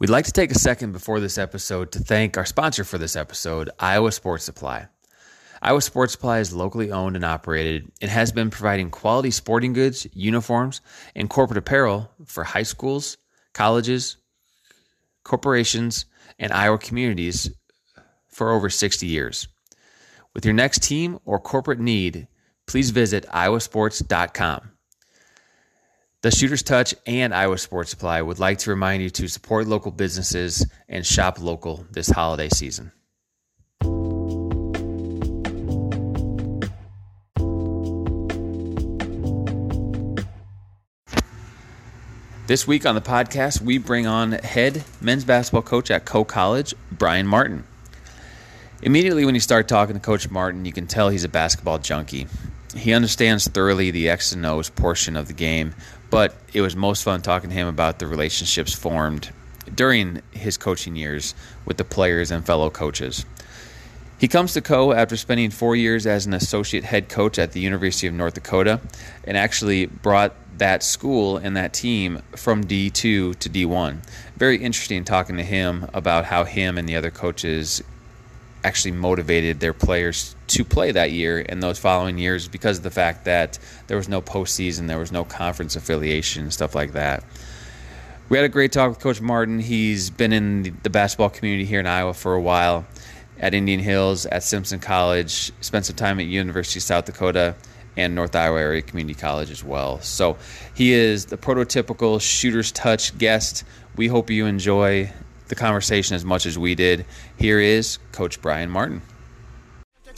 We'd like to take a second before this episode to thank our sponsor for this episode, Iowa Sports Supply. Iowa Sports Supply is locally owned and operated and has been providing quality sporting goods, uniforms, and corporate apparel for high schools, colleges, corporations, and Iowa communities for over 60 years. With your next team or corporate need, please visit iowasports.com. The Shooter's Touch and Iowa Sports Supply would like to remind you to support local businesses and shop local this holiday season. This week on the podcast, we bring on head men's basketball coach at Coe College, Bryan Martin. Immediately when you start talking to Coach Martin, you can tell he's a basketball junkie. He understands thoroughly the X and O's portion of the game, but it was most fun talking to him about the relationships formed during his coaching years with the players and fellow coaches. He comes to Coe after spending 4 years as an associate head coach at the University of North Dakota and actually brought that school and that team from D2 to D1. Very interesting talking to him about how him and the other coaches actually motivated their players to play that year and those following years because of the fact that there was no postseason, there was no conference affiliation, stuff like that. We had a great talk with Coach Martin. He's been in the basketball community here in Iowa for a while, at Indian Hills, at Simpson College, spent some time at University of South Dakota and North Iowa Area Community College as well. So he is the prototypical Shooter's Touch guest. We hope you enjoy the conversation as much as we did. Here is Coach Bryan Martin.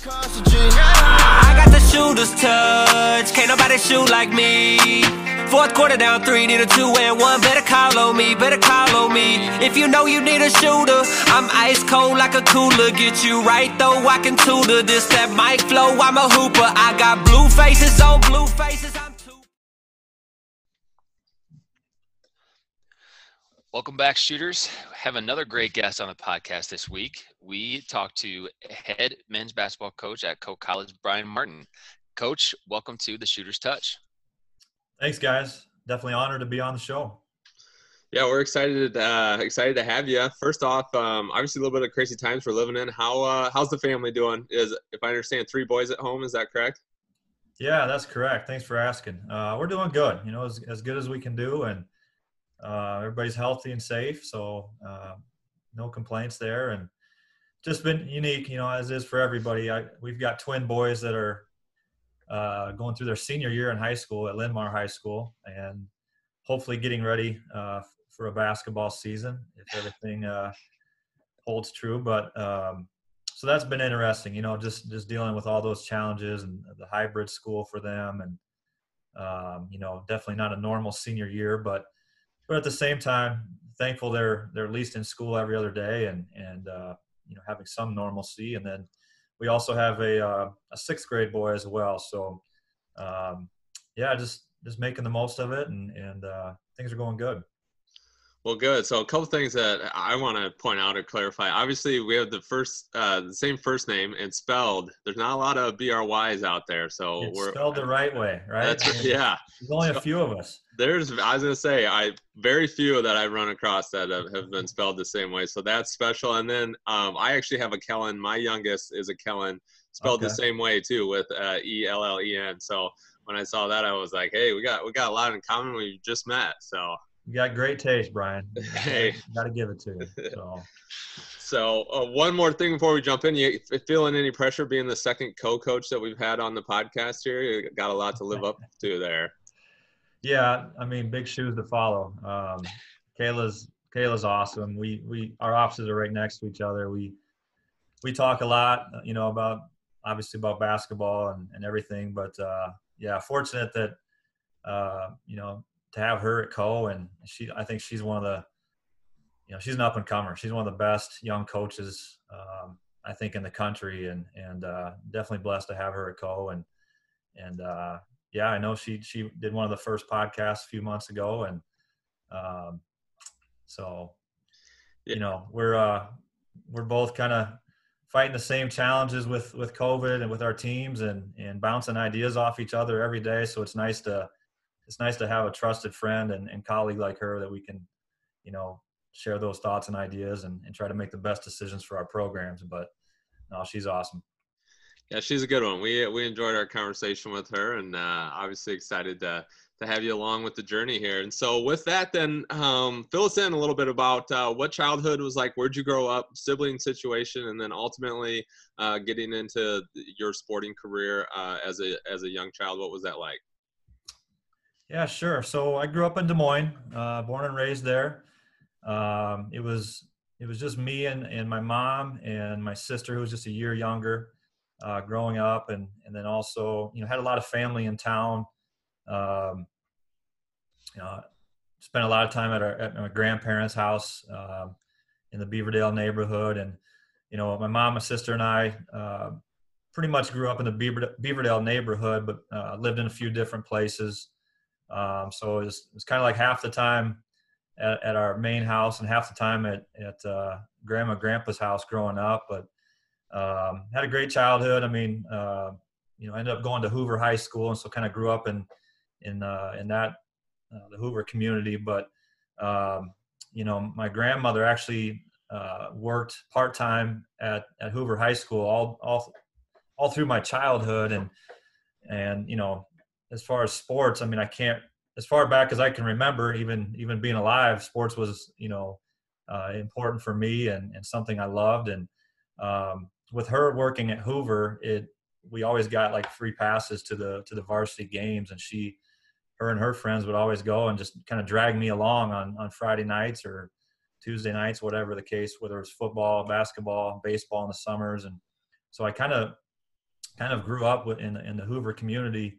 I got the shooter's touch. Can't nobody shoot like me. Fourth quarter down three, need a 2-and-1. Better call on me, better call on me. If you know you need a shooter, I'm ice cold like a cooler. Get you right though, I can tutor this. That mic flow, I'm a hooper. I got blue faces on blue faces. Welcome back, shooters. Have another great guest on the podcast this week. We talked to head men's basketball coach at Coe College, Bryan Martin. Coach, welcome to the Shooter's Touch. Thanks, guys. Definitely honored to be on the show. Yeah, we're excited to have you. First off, obviously a little bit of crazy times we're living in. How's the family doing? If I understand, 3 boys at home, is that correct? Yeah, that's correct. Thanks for asking. We're doing good. You know, as good as we can do, and everybody's healthy and safe, so no complaints there. And just been unique, you know, as is for everybody. We've got twin boys that are going through their senior year in high school at Linn-Mar High School, and hopefully getting ready for a basketball season if everything holds true. But so that's been interesting, you know, just dealing with all those challenges and the hybrid school for them, and you know, definitely not a normal senior year, but at the same time, thankful they're at least in school every other day, and you know, having some normalcy. And then we also have a 6th grade boy as well. So yeah, just making the most of it, and things are going good. Well, good. So a couple things that I want to point out or clarify. Obviously, we have the same first name and spelled. There's not a lot of BRYs out there, so we're spelled the right way, right? That's, yeah. There's only a few of us. I was gonna say, very few that I've run across that have been spelled the same way. So that's special. And then I actually have a Kellen. My youngest is a Kellen, spelled the same way too, with E-L-L-E-N. So when I saw that, I was like, hey, we got a lot in common. We just met, so. You got great taste, Brian. Hey, got to give it to you. So one more thing before we jump in. You feeling any pressure being the second co-coach that we've had on the podcast here? You got a lot to live up to there. Yeah, I mean, big shoes to follow. Kayla's awesome. We our offices are right next to each other. We talk a lot, you know, about basketball and everything. But yeah, fortunate that you know, to have her at Coe, and I think she's one of the, you know, she's an up and comer. She's one of the best young coaches, I think, in the country, and definitely blessed to have her at Coe. And yeah, I know she did one of the first podcasts a few months ago, and so, you know, we're both kind of fighting the same challenges with COVID and with our teams, and bouncing ideas off each other every day. So it's nice to have a trusted friend and colleague like her that we can, you know, share those thoughts and ideas and try to make the best decisions for our programs. But no, she's awesome. Yeah, she's a good one. We enjoyed our conversation with her, and obviously excited to have you along with the journey here. And so with that, then fill us in a little bit about what childhood was like, where'd you grow up, sibling situation, and then ultimately getting into your sporting career as a young child. What was that like? Yeah, sure. So I grew up in Des Moines, born and raised there. It was just me and my mom and my sister, who was just a year younger, growing up. And then also, you know, had a lot of family in town. You know, spent a lot of time at my grandparents' house, in the Beaverdale neighborhood. And, you know, my mom, my sister, and I, pretty much grew up in the Beaverdale neighborhood, but, lived in a few different places. So it was kind of like half the time at our main house and half the time at grandma and grandpa's house growing up. But, had a great childhood. I mean, you know, ended up going to Hoover High School, and so kind of grew up in that the Hoover community. But you know, my grandmother actually worked part time at Hoover High School all through my childhood, and you know, as far as sports, I mean, I can't, as far back as I can remember, even being alive, sports was, you know, important for me and something I loved. And with her working at Hoover, we always got like free passes to the varsity games, and her and her friends would always go and just kind of drag me along on Friday nights or Tuesday nights, whatever the case, whether it's football, basketball, baseball in the summers. And so I kind of grew up in the Hoover community,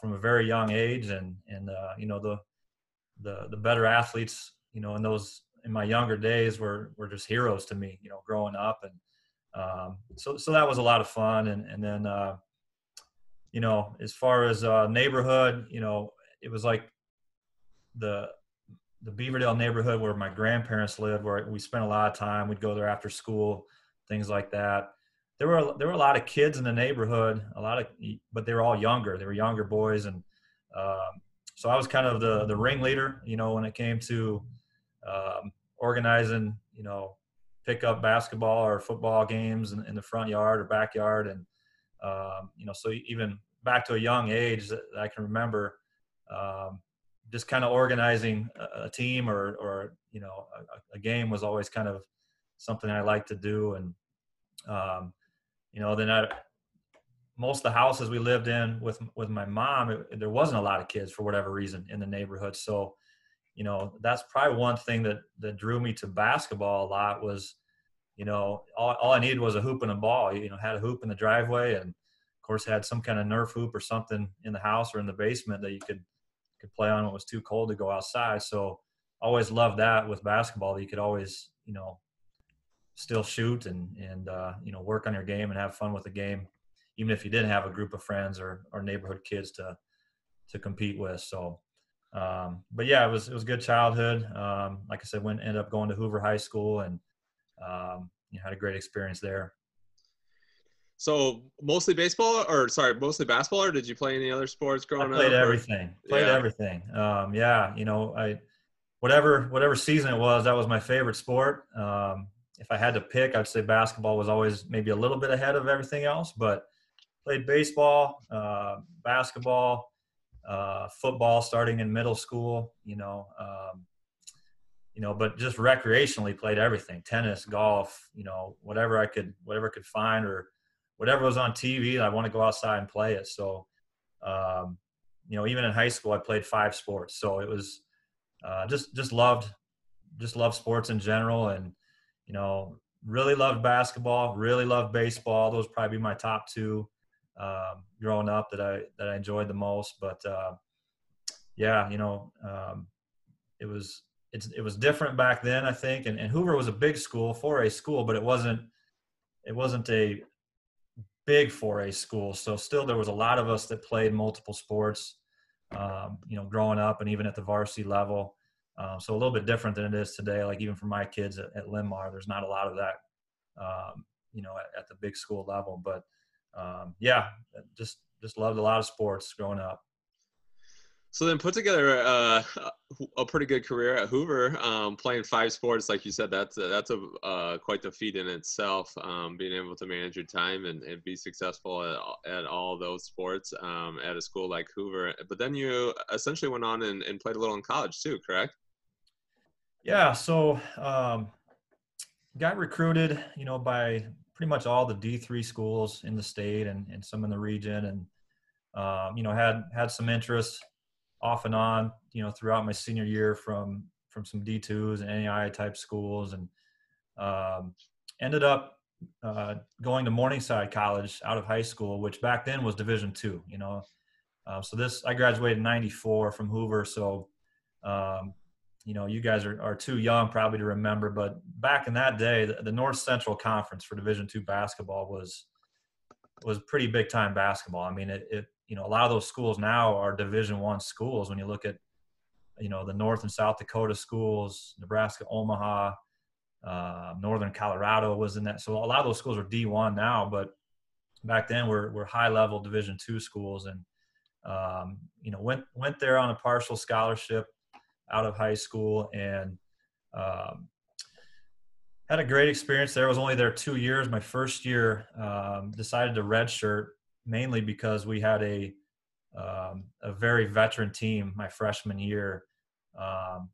from a very young age, and you know, the better athletes, you know, in my younger days were just heroes to me, you know, growing up. And, so that was a lot of fun. And then, you know, as far as, neighborhood, you know, it was like the Beaverdale neighborhood where my grandparents lived, where we spent a lot of time. We'd go there after school, things like that. There were a lot of kids in the neighborhood, but they were all younger. They were younger boys. And, so I was kind of the ringleader, you know, when it came to, organizing, you know, pick up basketball or football games in the front yard or backyard. And, you know, so even back to a young age that I can remember, just kind of organizing a team or, you know, a game was always kind of something I liked to do. And, you know, then most of the houses we lived in with my mom, there wasn't a lot of kids for whatever reason in the neighborhood. So, you know, that's probably one thing that drew me to basketball a lot was, you know, all I needed was a hoop and a ball. You know, had a hoop in the driveway, and of course had some kind of Nerf hoop or something in the house or in the basement that you could play on when it was too cold to go outside. So I always loved that with basketball. You could always, you know, still shoot and you know, work on your game and have fun with the game, even if you didn't have a group of friends or neighborhood kids to compete with. So. But yeah, it was a good childhood. Like I said, ended up going to Hoover High School, and you know, had a great experience there. So mostly basketball, or did you play any other sports growing up? Played everything. Yeah, you know, whatever season it was, that was my favorite sport. If I had to pick, I'd say basketball was always maybe a little bit ahead of everything else, but played baseball, basketball, football starting in middle school, you know, but just recreationally played everything, tennis, golf, you know, whatever I could find or whatever was on TV, I want to go outside and play it. So, you know, even in high school, I played 5 sports. So it was, just loved sports in general. And, you know, really loved basketball, really loved baseball. Those probably be my top 2. Growing up that I enjoyed the most, but, yeah, you know, it was different back then, I think. And Hoover was a big school, 4A school, but it wasn't a big 4A school. So still there was a lot of us that played multiple sports, you know, growing up and even at the varsity level. So a little bit different than it is today. Like even for my kids at Linn-Mar, there's not a lot of that, you know, at the big school level, but, yeah, just loved a lot of sports growing up. So then put together a pretty good career at Hoover, playing 5 sports. Like you said, that's quite the feat in itself, being able to manage your time and be successful at all those sports at a school like Hoover. But then you essentially went on and played a little in college too, correct? Yeah, so got recruited, you know, by pretty much all the D3 schools in the state and some in the region, and, you know, had some interest off and on, you know, throughout my senior year from some D2s and NAIA type schools, and ended up going to Morningside College out of high school, which back then was Division II, you know. So this, I graduated in 94 from Hoover. So, you know, you guys are too young probably to remember, but back in that day, the North Central Conference for Division II basketball was pretty big time basketball. I mean, it you know, a lot of those schools now are Division I schools. When you look at, you know, the North and South Dakota schools, Nebraska, Omaha, Northern Colorado was in that. So a lot of those schools are D1 now, but back then we're high level Division II schools. And, you know, went there on a partial scholarship out of high school, and had a great experience there. I was only there 2 years. My first year, decided to redshirt, mainly because we had a very veteran team my freshman year,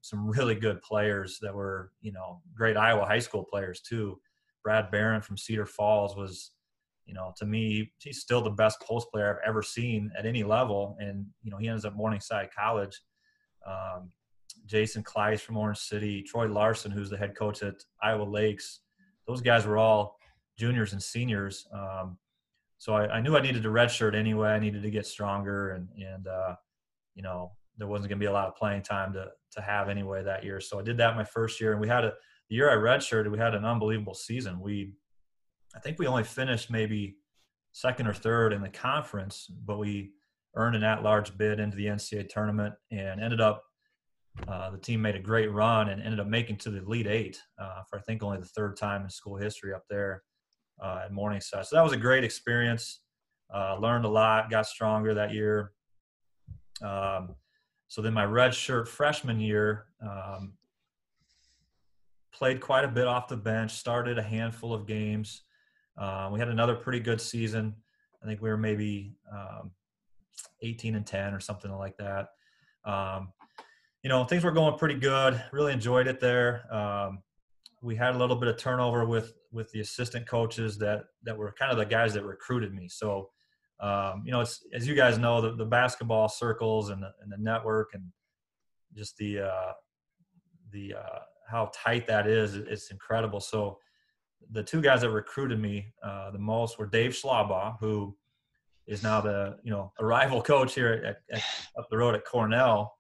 some really good players that were, you know, great Iowa high school players too. Brad Barron from Cedar Falls was, you know, to me, he's still the best post player I've ever seen at any level. And, you know, he ends up Morningside College. Jason Kleiss from Orange City, Troy Larson, who's the head coach at Iowa Lakes. Those guys were all juniors and seniors. So I knew I needed to redshirt anyway. I needed to get stronger, and you know, there wasn't going to be a lot of playing time to have anyway that year. So I did that my first year, and we had the year I redshirted, we had an unbelievable season. I think we only finished maybe second or third in the conference, but we earned an at-large bid into the NCAA tournament, and ended up the team made a great run and ended up making to the Elite Eight for I think only the third time in school history up there. At Morningside. So that was a great experience. Learned a lot, got stronger that year. So then my redshirt freshman year, played quite a bit off the bench, started a handful of games. We had another pretty good season. I think we were maybe 18-10 or something like that. You know, things were going pretty good. Really enjoyed it there. We had a little bit of turnover with the assistant coaches that were kind of the guys that recruited me. So, you know, it's, as you guys know, the basketball circles and the network and just the how tight that is, it's incredible. So the two guys that recruited me the most were Dave Schlabach, who is now a rival coach here at up the road at Cornell.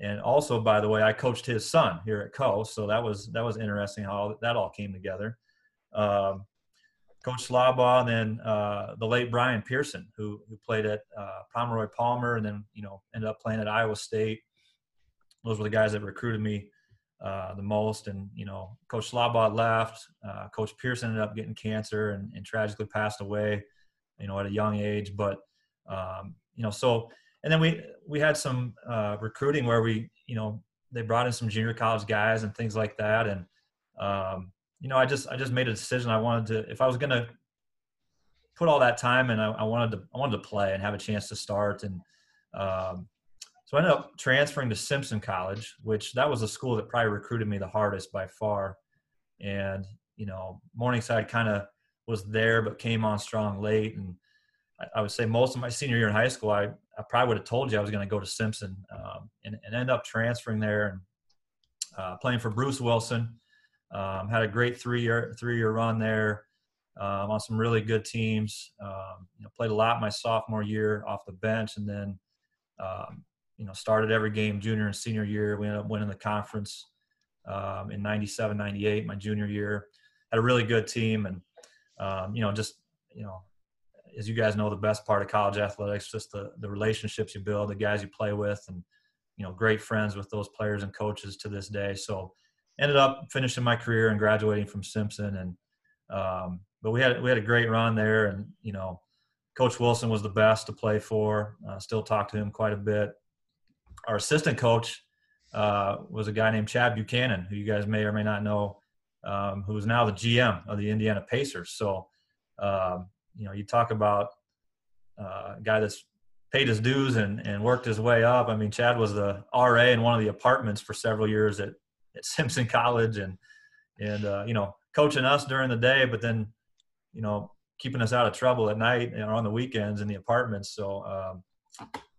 And also, by the way, I coached his son here at Coe, so that was interesting how that all came together. Coach Schlabach, and then the late Brian Pearson, who played at Pomeroy Palmer, and then, you know, ended up playing at Iowa State. Those were the guys that recruited me the most. And, you know, Coach Schlabach left. Coach Pearson ended up getting cancer and tragically passed away, you know, at a young age. But, you know, so – and then we had some recruiting where we, you know, they brought in some junior college guys and things like that. And, you know, I just made a decision. I wanted to, if I was going to put all that time in, I wanted to play and have a chance to start. And so I ended up transferring to Simpson College, which that was a school that probably recruited me the hardest by far. And, you know, Morningside kind of was there, but came on strong late. And I would say most of my senior year in high school, I probably would have told you I was going to go to Simpson, and end up transferring there and playing for Bruce Wilson. Had a great three-year run there on some really good teams. You know, played a lot my sophomore year off the bench, and then you know, started every game junior and senior year. We ended up winning the conference in 97, 98, my junior year. Had a really good team, and you know, just, you know, as you guys know, the best part of college athletics, just the relationships you build, the guys you play with, and, you know, great friends with those players and coaches to this day. So ended up finishing my career and graduating from Simpson. And, but we had a great run there, and, you know, Coach Wilson was the best to play for, still talk to him quite a bit. Our assistant coach was a guy named Chad Buchanan, who you guys may or may not know, who is now the GM of the Indiana Pacers. So, you know, you talk about a guy that's paid his dues and worked his way up. I mean, Chad was the RA in one of the apartments for several years at Simpson College and you know, coaching us during the day, but then, you know, keeping us out of trouble at night and on the weekends in the apartments. So,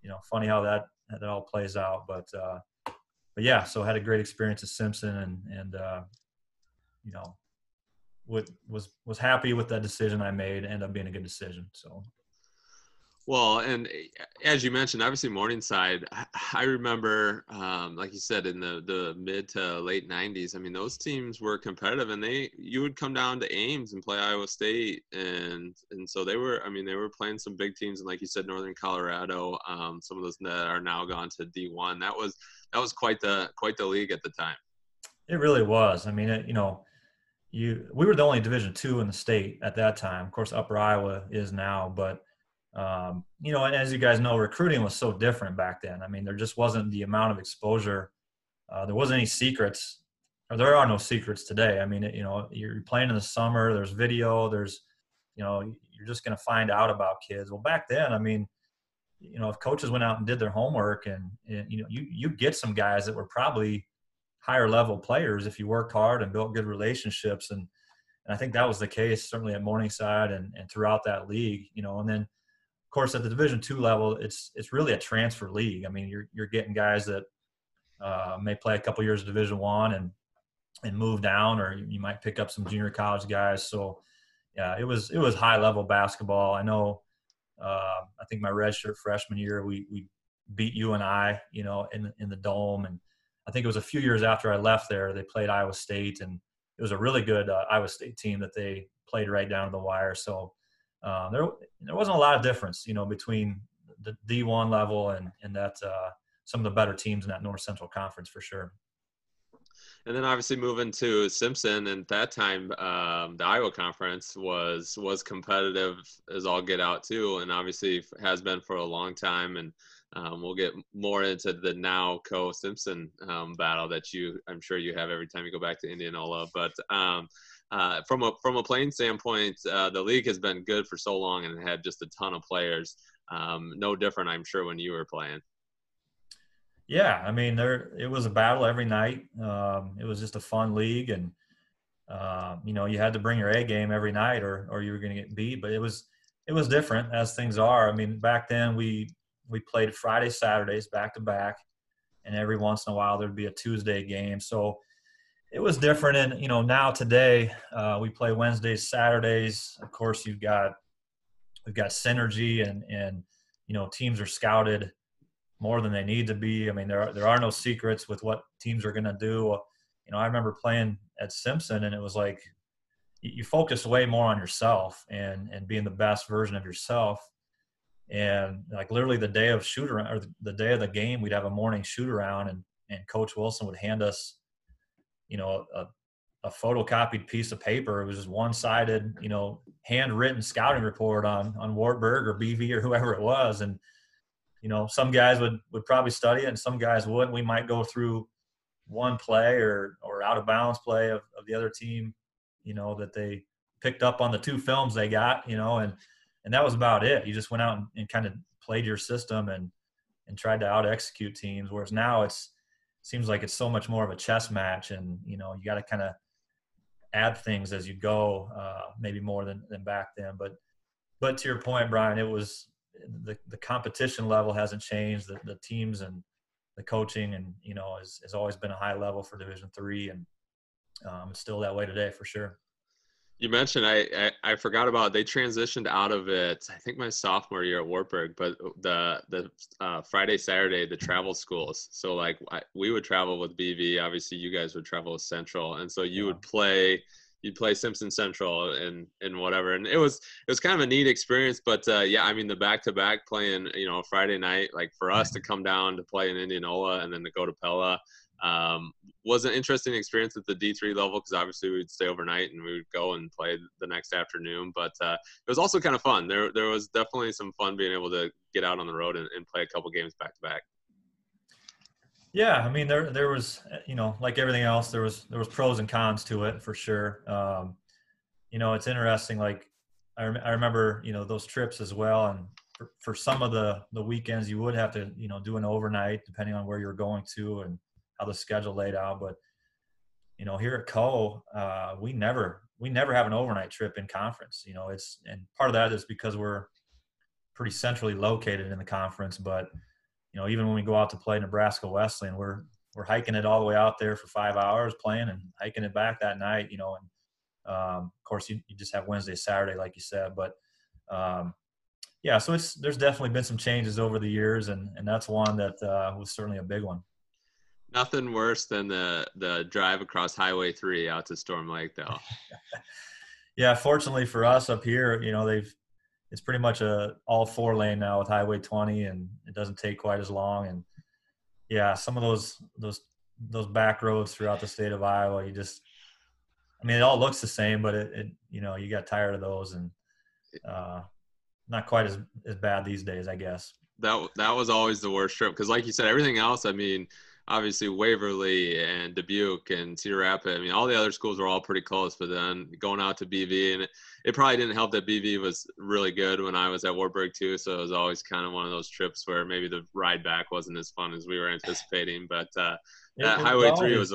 you know, funny how that all plays out, but yeah, so had a great experience at Simpson and you know, was happy with that decision I made. It ended up being a good decision. So. Well, and as you mentioned, obviously Morningside, I remember, like you said, in the mid to late 90s, I mean, those teams were competitive, and you would come down to Ames and play Iowa State. And so they were playing some big teams. And like you said, Northern Colorado, some of those that are now gone to D1. That was quite the league at the time. It really was. I mean, we were the only Division II in the state at that time. Of course, Upper Iowa is now, but you know, and as you guys know, recruiting was so different back then. I mean, there just wasn't the amount of exposure. There wasn't any secrets, or there are no secrets today. I mean, you know, you're playing in the summer, there's video, there's, you know, you're just going to find out about kids. Well, back then, I mean, you know, if coaches went out and did their homework and you know, you get some guys that were probably higher level players if you worked hard and built good relationships. And I think that was the case certainly at Morningside and throughout that league, you know, and then, of course, at the Division II level, it's really a transfer league. I mean, you're getting guys that may play a couple years of Division I and move down, or you might pick up some junior college guys. So, yeah, it was high level basketball. I know. I think my redshirt freshman year, we beat UNI, you know, in the dome, and I think it was a few years after I left there, they played Iowa State, and it was a really good Iowa State team that they played right down to the wire. So. There wasn't a lot of difference, you know, between the D1 level and that some of the better teams in that North Central Conference for sure. And then obviously moving to Simpson, and at that time the Iowa Conference was competitive as all get out too, and obviously has been for a long time. And we'll get more into the now Coe Simpson battle that I'm sure you have every time you go back to Indianola, but. From a playing standpoint, the league has been good for so long and had just a ton of players. No different, I'm sure, when you were playing. Yeah, I mean, it was a battle every night. It was just a fun league, and you know, you had to bring your A game every night, or you were going to get beat. But it was different, as things are. I mean, back then we played Friday, Saturdays back to back, and every once in a while there'd be a Tuesday game. So. It was different. And, you know, now today we play Wednesdays, Saturdays. Of course, we've got synergy and, you know, teams are scouted more than they need to be. I mean, there are no secrets with what teams are going to do. You know, I remember playing at Simpson, and it was like you focus way more on yourself and being the best version of yourself. And like literally the day of shoot around, or the day of the game, we'd have a morning shoot around, and Coach Wilson would hand us, you know, a photocopied piece of paper. It was just one-sided, you know, handwritten scouting report on Wartburg or BV or whoever it was. And, you know, some guys would probably study it, and some guys wouldn't. We might go through one play or out-of-bounds play of the other team, you know, that they picked up on the two films they got, you know, and that was about it. You just went out and kind of played your system and tried to out-execute teams, whereas now it's, seems like it's so much more of a chess match, and, you know, you got to kind of add things as you go, maybe more than back then. But to your point, Brian, it was the competition level hasn't changed. The teams and the coaching and, you know, has always been a high level for Division III, and it's still that way today for sure. You mentioned, I forgot about, they transitioned out of it, I think my sophomore year at Wartburg, but the Friday, Saturday, the travel schools. So like we would travel with BV, obviously you guys would travel with Central. And so you would play, you'd play Simpson Central and whatever. And it was kind of a neat experience, but yeah, I mean the back-to-back playing, you know, Friday night, like for us to come down to play in Indianola and then to go to Pella, was an interesting experience at the D3 level, because obviously we'd stay overnight and we would go and play the next afternoon. But it was also kind of fun. There was definitely some fun being able to get out on the road and play a couple games back to back. Yeah, I mean, there was, you know, like everything else, there was pros and cons to it for sure. You know, it's interesting. Like I remember, you know, those trips as well. And for some of the weekends, you would have to, you know, do an overnight depending on where you're going to and how the schedule laid out. But, you know, here at Coe, we never have an overnight trip in conference. You know, it's, and part of that is because we're pretty centrally located in the conference, but you know, even when we go out to play Nebraska Wesleyan, we're hiking it all the way out there for 5 hours playing and hiking it back that night, you know, and of course you just have Wednesday, Saturday, like you said, but yeah, so there's definitely been some changes over the years, and that's one that was certainly a big one. Nothing worse than the drive across Highway 3 out to Storm Lake though. Yeah, fortunately for us up here, you know, it's pretty much all 4 lane now with Highway 20, and it doesn't take quite as long. And yeah, some of those back roads throughout the state of Iowa, I mean, it all looks the same, but it you know, you got tired of those, and not quite as bad these days, I guess. That was always the worst trip. 'Cause like you said, everything else, I mean, obviously Waverly and Dubuque and Cedar Rapids, I mean, all the other schools were all pretty close, but then going out to BV, and it probably didn't help that BV was really good when I was at Wartburg too. So it was always kind of one of those trips where maybe the ride back wasn't as fun as we were anticipating, but that Highway 3 was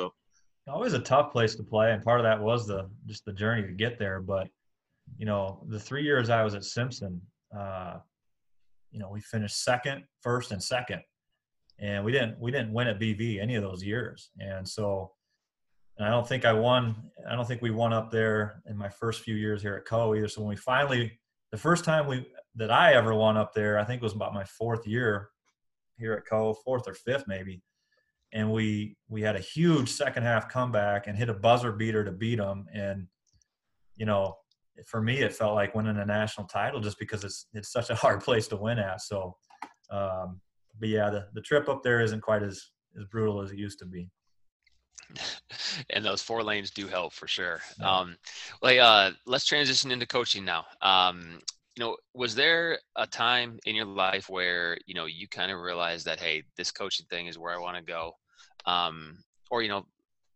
always a tough place to play. And part of that was just the journey to get there. But, you know, the 3 years I was at Simpson, you know, we finished second, first, and second. And we didn't win at BV any of those years. And so, and I don't think we won up there in my first few years here at Coe either. So when we finally, the first time that I ever won up there, I think it was about my 4th year here at Coe, 4th or 5th maybe. And we had a huge second half comeback and hit a buzzer beater to beat them. And, you know, for me, it felt like winning a national title just because it's such a hard place to win at. So, but yeah, the trip up there isn't quite as brutal as it used to be. And those 4 lanes do help for sure. Yeah. Let's transition into coaching now. You know, was there a time in your life where, you know, you kind of realized that, hey, this coaching thing is where I want to go? Or, you know,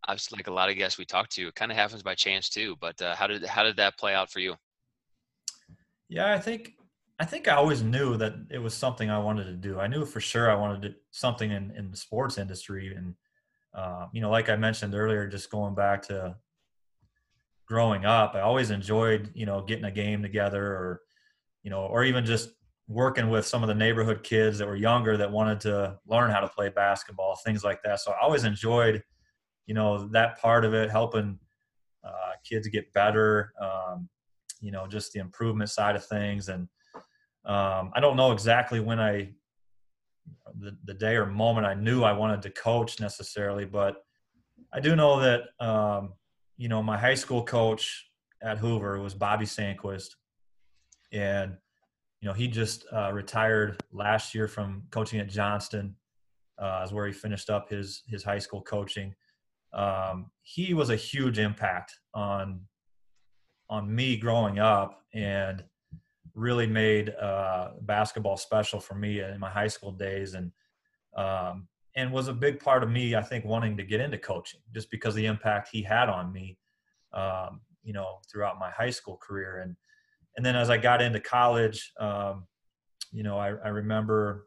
obviously like a lot of guests we talked to, it kind of happens by chance too, but how did that play out for you? Yeah, I think I always knew that it was something I wanted to do. I knew for sure I wanted to, something in the sports industry. And, you know, like I mentioned earlier, just going back to growing up, I always enjoyed, you know, getting a game together or, you know, or even just working with some of the neighborhood kids that were younger that wanted to learn how to play basketball, things like that. So I always enjoyed, you know, that part of it, helping kids get better, you know, just the improvement side of things. And, I don't know exactly when the day or moment I knew I wanted to coach necessarily, but I do know that, you know, my high school coach at Hoover was Bobby Sanquist, and, you know, he just retired last year from coaching at Johnston, is where he finished up his high school coaching. He was a huge impact on me growing up, and really made basketball special for me in my high school days, and was a big part of me, I think, wanting to get into coaching just because of the impact he had on me, you know, throughout my high school career. And then as I got into college, you know, I remember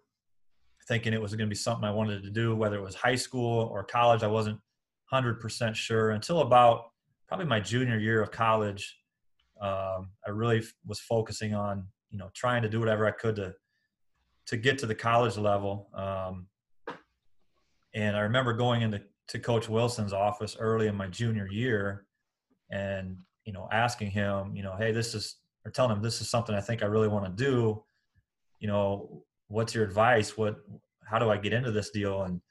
thinking it was going to be something I wanted to do, whether it was high school or college. I wasn't 100% sure until about probably my junior year of college. I really was focusing on, you know, trying to do whatever I could to get to the college level. And I remember going to Coach Wilson's office early in my junior year and, you know, asking him, you know, hey, telling him this is something I think I really want to do. You know, what's your advice? How do I get into this deal? And,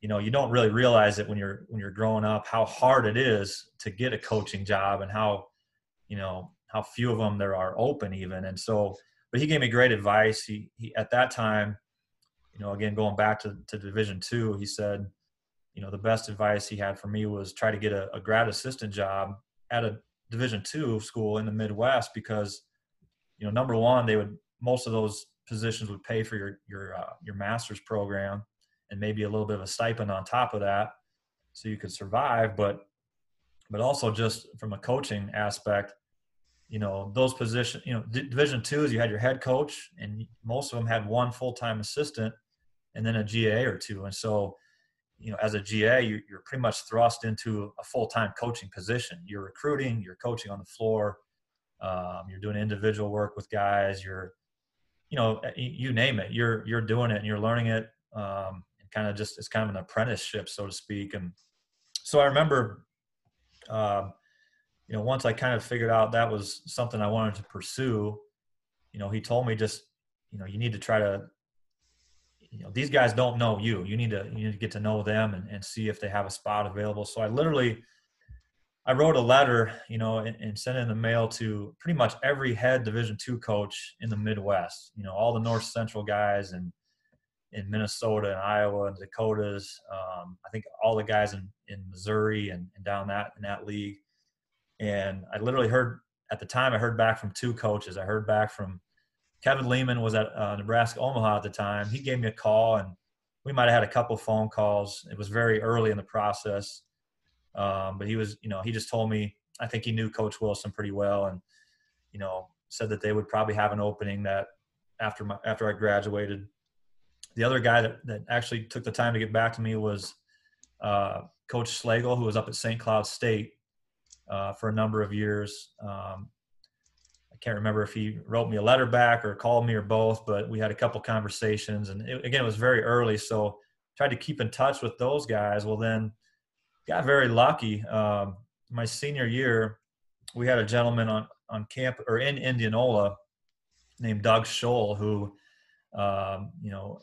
you know, you don't really realize it when you're growing up, how hard it is to get a coaching job and how few of them there are open even. And so, but he gave me great advice. He at that time, you know, again, going back to Division II, he said, you know, the best advice he had for me was try to get a grad assistant job at a Division II school in the Midwest, because, you know, number one, most of those positions would pay for your master's program. and maybe a little bit of a stipend on top of that so you could survive. But also just from a coaching aspect, you know, those positions, you know, Division II is you had your head coach, and most of them had one full-time assistant and then a GA or two. And so, you know, as a GA, you're pretty much thrust into a full-time coaching position. You're recruiting, you're coaching on the floor, you're doing individual work with guys, you're, you know, you name it, you're doing it and you're learning it. And kind of just, it's kind of an apprenticeship, so to speak. And so I remember, you know, once I kind of figured out that was something I wanted to pursue, you know, he told me just, you know, you need to try to, you know, these guys don't know you. You need to get to know them and see if they have a spot available. So I wrote a letter, you know, and sent it in the mail to pretty much every head Division II coach in the Midwest, you know, all the North Central guys and in Minnesota and Iowa and Dakotas. I think all the guys in Missouri and down that in that league. And I literally heard at the time, I heard back from two coaches. I heard back from Kevin Lehman was at Nebraska Omaha at the time. He gave me a call, and we might have had a couple phone calls. It was very early in the process, but he was, you know, he just told me, I think he knew Coach Wilson pretty well, and, you know, said that they would probably have an opening that after I graduated. The other guy that actually took the time to get back to me was Coach Slagle, who was up at St. Cloud State for a number of years. Can't remember if he wrote me a letter back or called me or both, but we had a couple conversations, and it was very early. So tried to keep in touch with those guys. Well, then got very lucky. My senior year, we had a gentleman on camp or in Indianola named Doug Scholl, who, you know,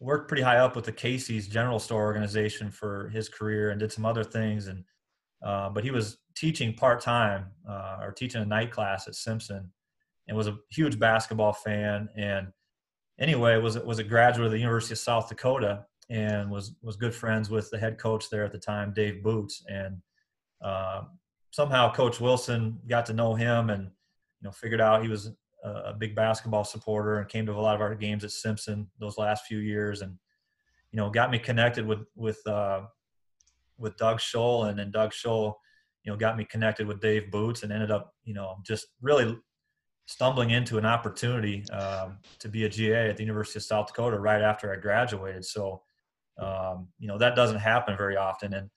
worked pretty high up with the Casey's General Store organization for his career and did some other things. And, but he was teaching part-time or teaching a night class at Simpson, and was a huge basketball fan. And anyway, was a graduate of the University of South Dakota, and was good friends with the head coach there at the time, Dave Boots. And somehow Coach Wilson got to know him, and, you know, figured out he was a big basketball supporter and came to a lot of our games at Simpson those last few years. And, you know, got me connected with Doug Scholl, and then Doug Scholl, you know, got me connected with Dave Boots, and ended up, you know, just really stumbling into an opportunity to be a GA at the University of South Dakota right after I graduated. So, you know, that doesn't happen very often. And,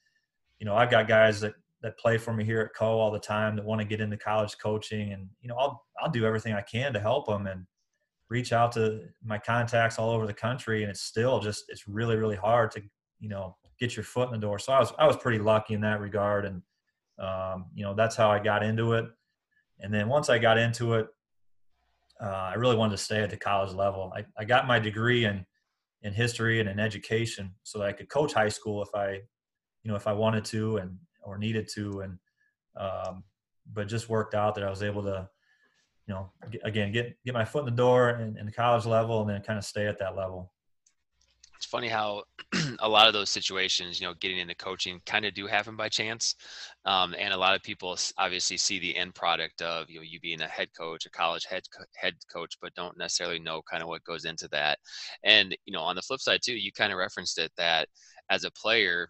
you know, I've got guys that play for me here at Coe all the time that want to get into college coaching, and, you know, I'll do everything I can to help them and reach out to my contacts all over the country. And it's still just, it's really, really hard to, you know, get your foot in the door. So I was pretty lucky in that regard. And, you know, that's how I got into it. And then once I got into it, I really wanted to stay at the college level. I got my degree in history and in education so that I could coach high school if I, you know, if I wanted to and, or needed to. And, but just worked out that I was able to, you know, get my foot in the door in the college level, and then kind of stay at that level. It's funny how a lot of those situations, you know, getting into coaching kind of do happen by chance. And a lot of people obviously see the end product of, you know, you being a head coach, a college head coach, but don't necessarily know kind of what goes into that. And, you know, on the flip side too, you kind of referenced it that as a player,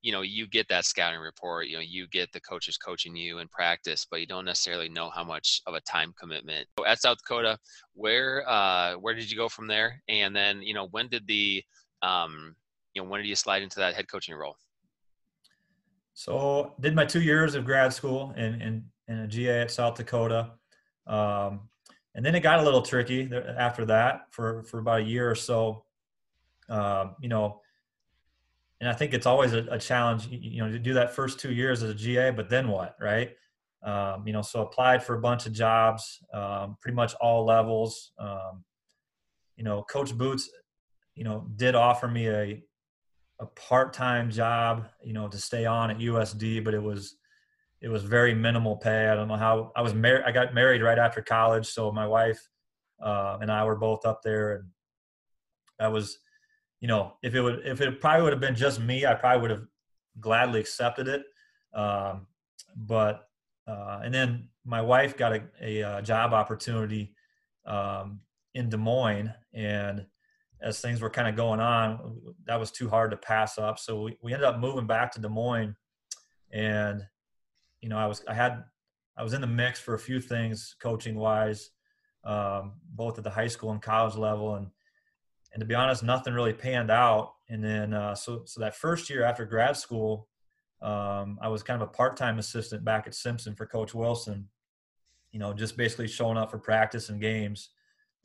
you know, you get that scouting report, you know, you get the coaches coaching you in practice, but you don't necessarily know how much of a time commitment. So at South Dakota, where did you go from there? And then, you know, when did you slide into that head coaching role? So did my 2 years of grad school in a GA at South Dakota. And then it got a little tricky after that for about a year or so, you know. And I think it's always a challenge, you know, to do that first 2 years as a GA, but then what, right? You know, so applied for a bunch of jobs, pretty much all levels. You know, Coach Boots, you know, did offer me a part-time job, you know, to stay on at USD, but it was very minimal pay. I don't know how I was married. I got married right after college. So my wife and I were both up there, and I was, you know, if it probably would have been just me, I probably would have gladly accepted it. And then my wife got a job opportunity in Des Moines, and as things were kind of going on, that was too hard to pass up. So we ended up moving back to Des Moines, and, you know, I was in the mix for a few things coaching wise, both at the high school and college level. And to be honest, nothing really panned out. And then, so that first year after grad school, I was kind of a part-time assistant back at Simpson for Coach Wilson, you know, just basically showing up for practice and games.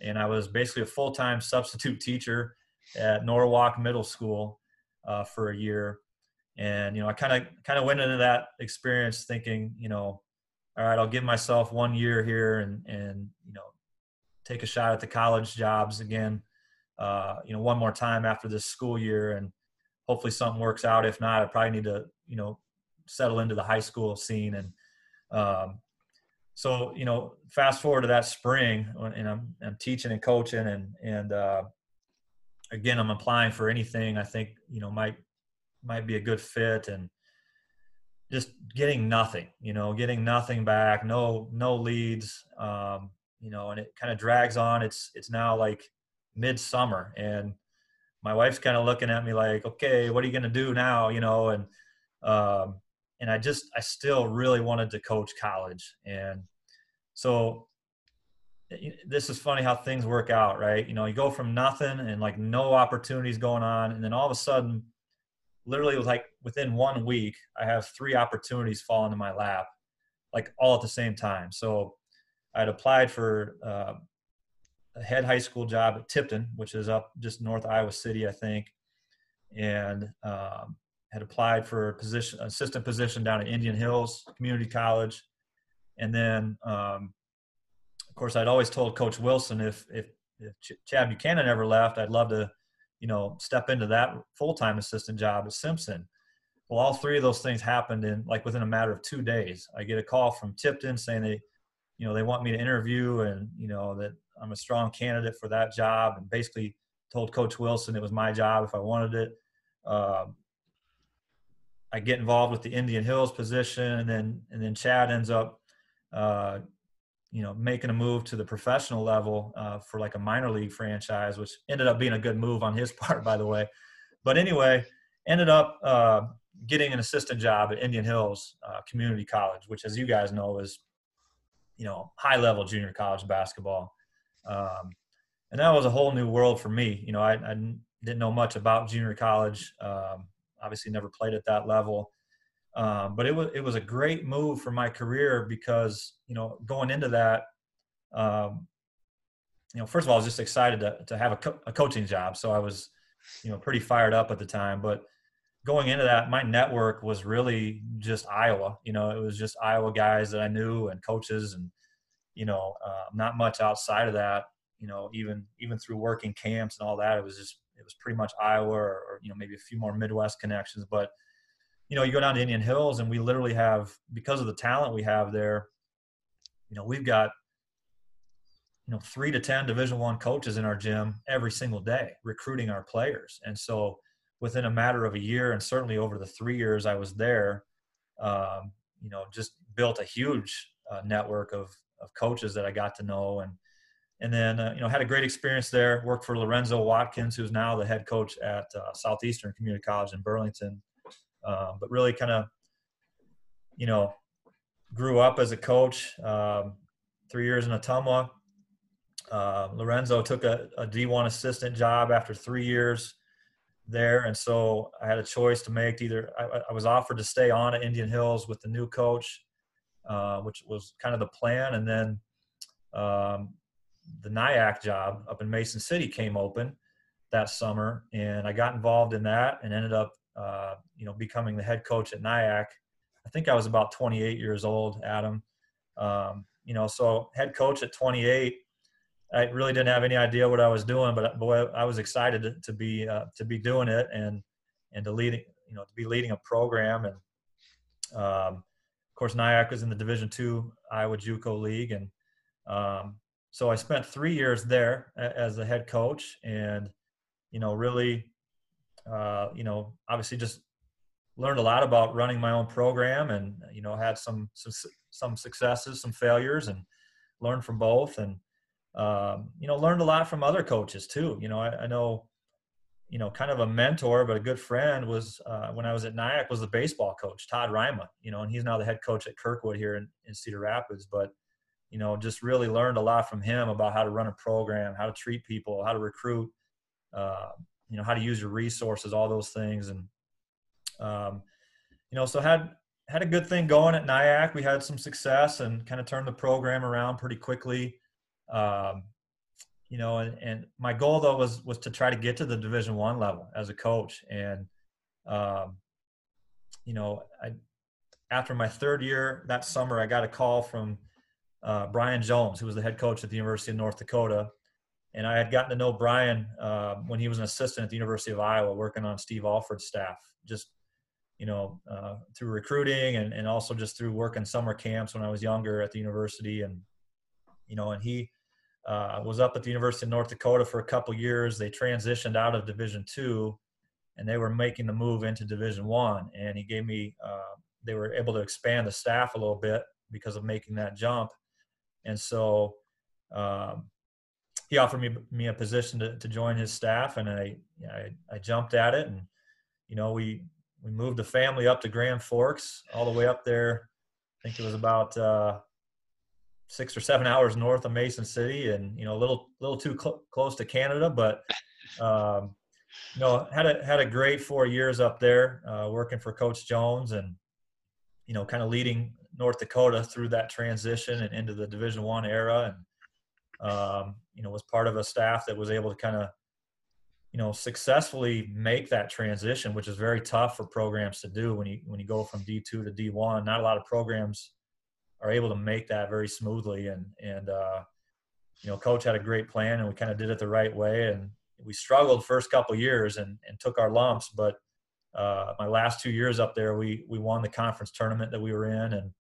And I was basically a full-time substitute teacher at Norwalk Middle School for a year. And, you know, I kind of went into that experience thinking, you know, all right, I'll give myself 1 year here and, you know, take a shot at the college jobs again, you know, one more time after this school year, and hopefully something works out. If not, I probably need to, you know, settle into the high school scene. And, so, you know, fast forward to that spring, and I'm teaching and coaching, and again, I'm applying for anything I think, you know, might be a good fit, and just getting nothing back, no leads, you know, and it kind of drags on. It's now like midsummer, and my wife's kind of looking at me like, okay, what are you going to do now? You know, and I still really wanted to coach college. And so this is funny how things work out, right? You know, you go from nothing and like no opportunities going on. And then all of a sudden, literally like within 1 week, I have 3 opportunities fall into my lap, like all at the same time. So I'd applied for a head high school job at Tipton, which is up just north Iowa City, I think. And, had applied for an assistant position down at Indian Hills Community College. And then, of course, I'd always told Coach Wilson, if Chad Buchanan ever left, I'd love to, you know, step into that full-time assistant job at Simpson. Well, all 3 of those things happened within a matter of 2 days. I get a call from Tipton saying they want me to interview, and, you know, that I'm a strong candidate for that job, and basically told Coach Wilson it was my job if I wanted it. I get involved with the Indian Hills position, and then Chad ends up, you know, making a move to the professional level for like a minor league franchise, which ended up being a good move on his part, by the way. But anyway, ended up getting an assistant job at Indian Hills Community College, which, as you guys know, is, you know, high level junior college basketball. And that was a whole new world for me. You know, I didn't know much about junior college. Obviously never played at that level. But it was a great move for my career because, you know, going into that, you know, first of all, I was just excited to have a coaching job. So I was, you know, pretty fired up at the time. But going into that, my network was really just Iowa. You know, it was just Iowa guys that I knew and coaches, and, you know, not much outside of that. You know, even through working camps and all that, it was pretty much Iowa, or, you know, maybe a few more Midwest connections. But, you know, you go down to Indian Hills, and we literally have, because of the talent we have there, you know, we've got, you know, 3 to 10 Division I coaches in our gym every single day recruiting our players. And so within a matter of a year, and certainly over the 3 years I was there, you know, just built a huge network of coaches that I got to know. And then, you know, had a great experience there, worked for Lorenzo Watkins, who's now the head coach at Southeastern Community College in Burlington. But really kind of, you know, grew up as a coach, 3 years in Ottumwa. Lorenzo took a D1 assistant job after 3 years there. And so I had a choice to make. I was offered to stay on at Indian Hills with the new coach, which was kind of the plan. And then, the NIAC job up in Mason City came open that summer, and I got involved in that and ended up, you know, becoming the head coach at NIAC. I think I was about 28 years old, Adam. You know, so head coach at 28, I really didn't have any idea what I was doing, but boy, I was excited to be doing it and to leading, you know, to be leading a program. And, of course, NIAC was in the Division II Iowa JUCO League. And, so I spent 3 years there as the head coach, and, you know, really, you know, obviously just learned a lot about running my own program, and, you know, had some successes, some failures, and learned from both. And, you know, learned a lot from other coaches too. You know, I know you know, kind of a mentor, but a good friend was, when I was at NIAC, was the baseball coach, Todd Reima, you know, and he's now the head coach at Kirkwood here in Cedar Rapids. But, you know, just really learned a lot from him about how to run a program, how to treat people, how to recruit, you know, how to use your resources, all those things. And, you know, so had a good thing going at NIAC. We had some success and kind of turned the program around pretty quickly. You know, and my goal though was to try to get to the Division I level as a coach. And, you know, after my third year that summer, I got a call from Brian Jones, who was the head coach at the University of North Dakota. And I had gotten to know Brian when he was an assistant at the University of Iowa, working on Steve Alford's staff, just, you know, through recruiting and also just through working summer camps when I was younger at the university. And, you know, and he, was up at the University of North Dakota for a couple years. They transitioned out of Division II, and they were making the move into Division I. And he gave me, they were able to expand the staff a little bit because of making that jump. And so he offered me a position to join his staff, and I jumped at it. And, you know, we moved the family up to Grand Forks, all the way up there. I think it was about 6 or 7 hours north of Mason City, and, you know, a little too close to Canada, but, you know, had a great 4 years up there, working for Coach Jones and, you know, kind of leading North Dakota through that transition and into the Division I era. And, you know, was part of a staff that was able to kind of, you know, successfully make that transition, which is very tough for programs to do when you go from D2 to D1. Not a lot of programs are able to make that very smoothly. And you know, Coach had a great plan, and we kind of did it the right way. And we struggled the first couple of years and took our lumps. But my last 2 years up there, we won the conference tournament that we were in, and,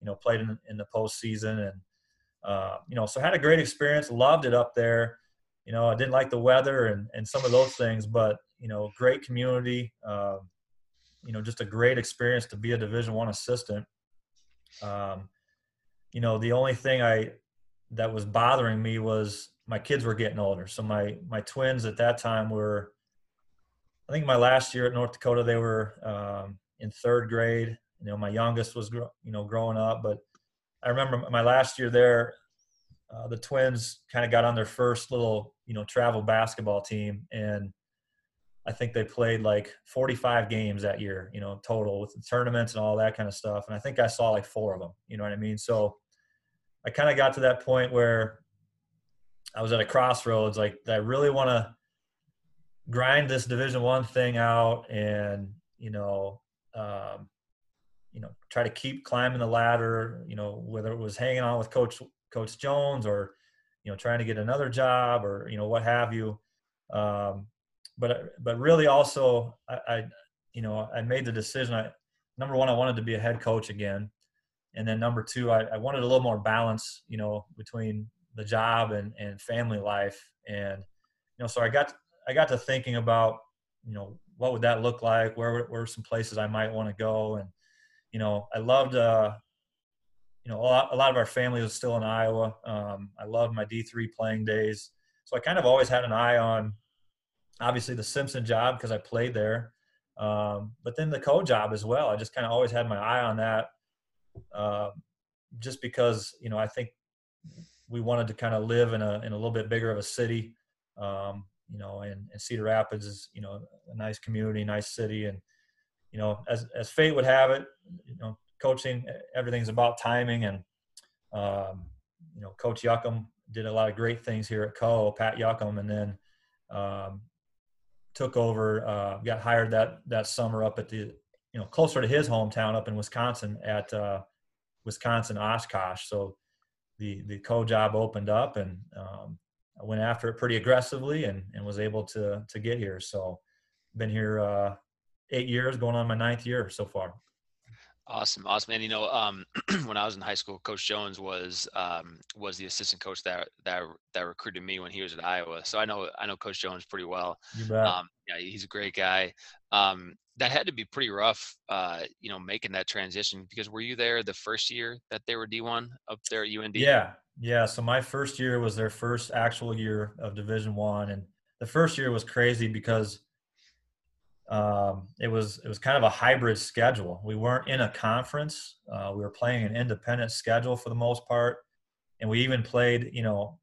you know, played in the postseason. And, you know, so had a great experience, loved it up there. You know, I didn't like the weather and some of those things, but, you know, great community, you know, just a great experience to be a Division I assistant. You know, the only thing that was bothering me was my kids were getting older. So my twins at that time were, I think my last year at North Dakota, they were in third grade. You know, my youngest was, you know, growing up. But I remember my last year there, the twins kind of got on their first little, you know, travel basketball team. And I think they played like 45 games that year, you know, total, with the tournaments and all that kind of stuff. And I think I saw like four of them, you know what I mean? So I kind of got to that point where I was at a crossroads, like, I really want to grind this Division I thing out and, you know, try to keep climbing the ladder, you know, whether it was hanging on with Coach Jones or, you know, trying to get another job or, you know, what have you. But really also I you know, I made the decision. Number one, I wanted to be a head coach again. And then number two, I wanted a little more balance, you know, between the job and family life. And, you know, so I got to thinking about, you know, what would that look like? Where are some places I might want to go? And, you know, I loved, you know, a lot of our family was still in Iowa. I loved my D3 playing days. So I kind of always had an eye on, obviously, the Simpson job because I played there, but then the Coe job as well. I just kind of always had my eye on that, just because, you know, I think we wanted to kind of live in a little bit bigger of a city, you know, and Cedar Rapids is, you know, a nice community, nice city, and, you know, as fate would have it, you know, coaching, everything's about timing, and you know, Coach Yuckham did a lot of great things here at Coe, Pat Yuckham, and then. Took over, got hired that summer up at the, you know, closer to his hometown up in Wisconsin at Wisconsin Oshkosh. So the Coe job opened up, and I went after it pretty aggressively and was able to get here. So been here 8 years, going on my ninth year so far. Awesome. Awesome. And, you know, when I was in high school, Coach Jones was the assistant coach that recruited me when he was at Iowa. So I know Coach Jones pretty well. You bet. Yeah, he's a great guy. That had to be pretty rough, you know, making that transition, because were you there the first year that they were D1 up there at UND? Yeah. Yeah. So my first year was their first actual year of Division I. And the first year was crazy because It was kind of a hybrid schedule. We weren't in a conference. We were playing an independent schedule for the most part. And we even played, you know,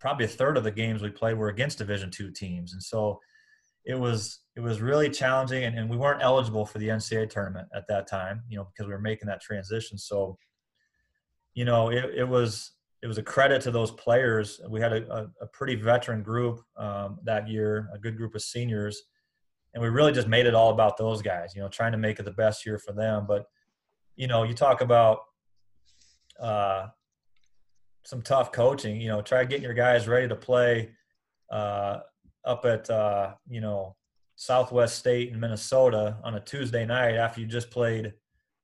probably a third of the games we played were against Division II teams. And so it was really challenging, and we weren't eligible for the NCAA tournament at that time, you know, because we were making that transition. So, you know, it was a credit to those players. We had a pretty veteran group that year, a good group of seniors. And we really just made it all about those guys, you know, trying to make it the best year for them. But, you know, you talk about some tough coaching, you know, try getting your guys ready to play up at, you know, Southwest State in Minnesota on a Tuesday night after you just played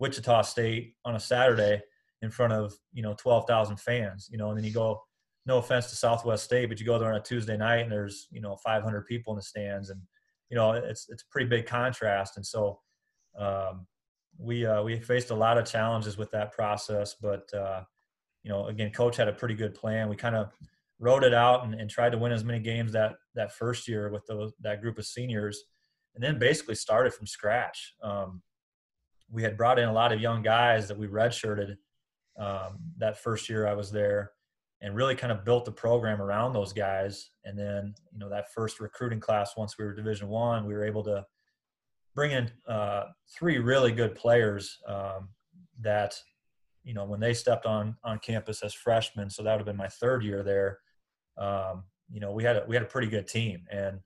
Wichita State on a Saturday in front of, you know, 12,000 fans, you know, and then you go, no offense to Southwest State, but you go there on a Tuesday night and there's, you know, 500 people in the stands, and, you know, it's a pretty big contrast. And so we faced a lot of challenges with that process, but you know, again, coach had a pretty good plan. We kind of rode it out and tried to win as many games that first year with that group of seniors, and then basically started from scratch. We had brought in a lot of young guys that we redshirted that first year I was there, and really kind of built the program around those guys. And then, you know, that first recruiting class, once we were Division I, we were able to bring in three really good players that, you know, when they stepped on campus as freshmen, so that would have been my third year there, you know, we had a pretty good team. And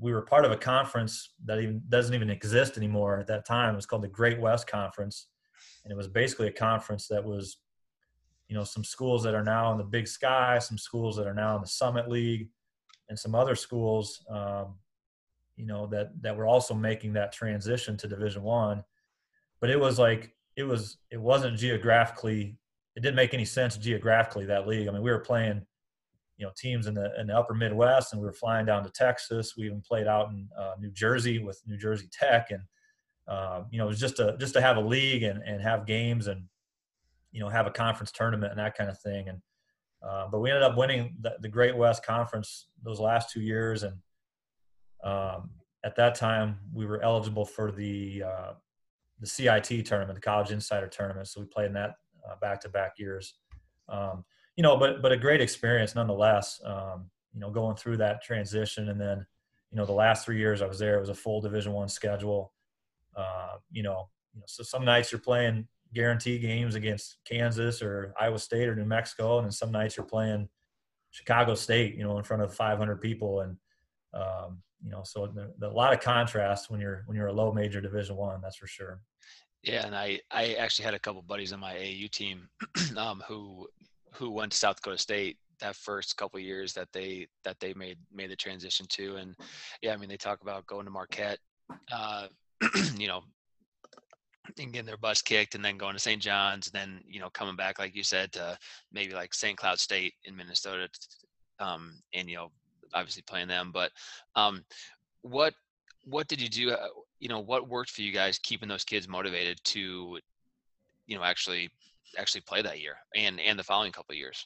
we were part of a conference that even doesn't even exist anymore at that time. It was called the Great West Conference. And it was basically a conference that was, you know, some schools that are now in the Big Sky, some schools that are now in the Summit League, and some other schools, you know, that were also making that transition to Division I. But it wasn't geographically, it didn't make any sense geographically, that league. I mean, we were playing, you know, teams in the upper Midwest, and we were flying down to Texas. We even played out in New Jersey with New Jersey Tech, and you know, it was just to have a league and have games and, you know, have a conference tournament and that kind of thing. And but we ended up winning the Great West Conference those last 2 years, and at that time we were eligible for the CIT tournament, the College Insider Tournament. So we played in that back-to-back years. You know, but a great experience nonetheless. You know, going through that transition, and then, you know, the last 3 years I was there, it was a full Division I schedule. You know, so some nights you're playing guarantee games against Kansas or Iowa State or New Mexico, and then some nights you're playing Chicago State, you know, in front of 500 people. And you know, so a lot of contrast when you're a low major Division I, that's for sure. Yeah, and I actually had a couple buddies on my AU team who went to South Dakota State that first couple of years that they made the transition to. And yeah, I mean, they talk about going to Marquette, you know, and getting their butts kicked, and then going to St. John's, and then, you know, coming back, like you said, to maybe like St. Cloud State in Minnesota, and, you know, obviously playing them. But what did you do, you know, what worked for you guys keeping those kids motivated to, you know, actually play that year and the following couple of years?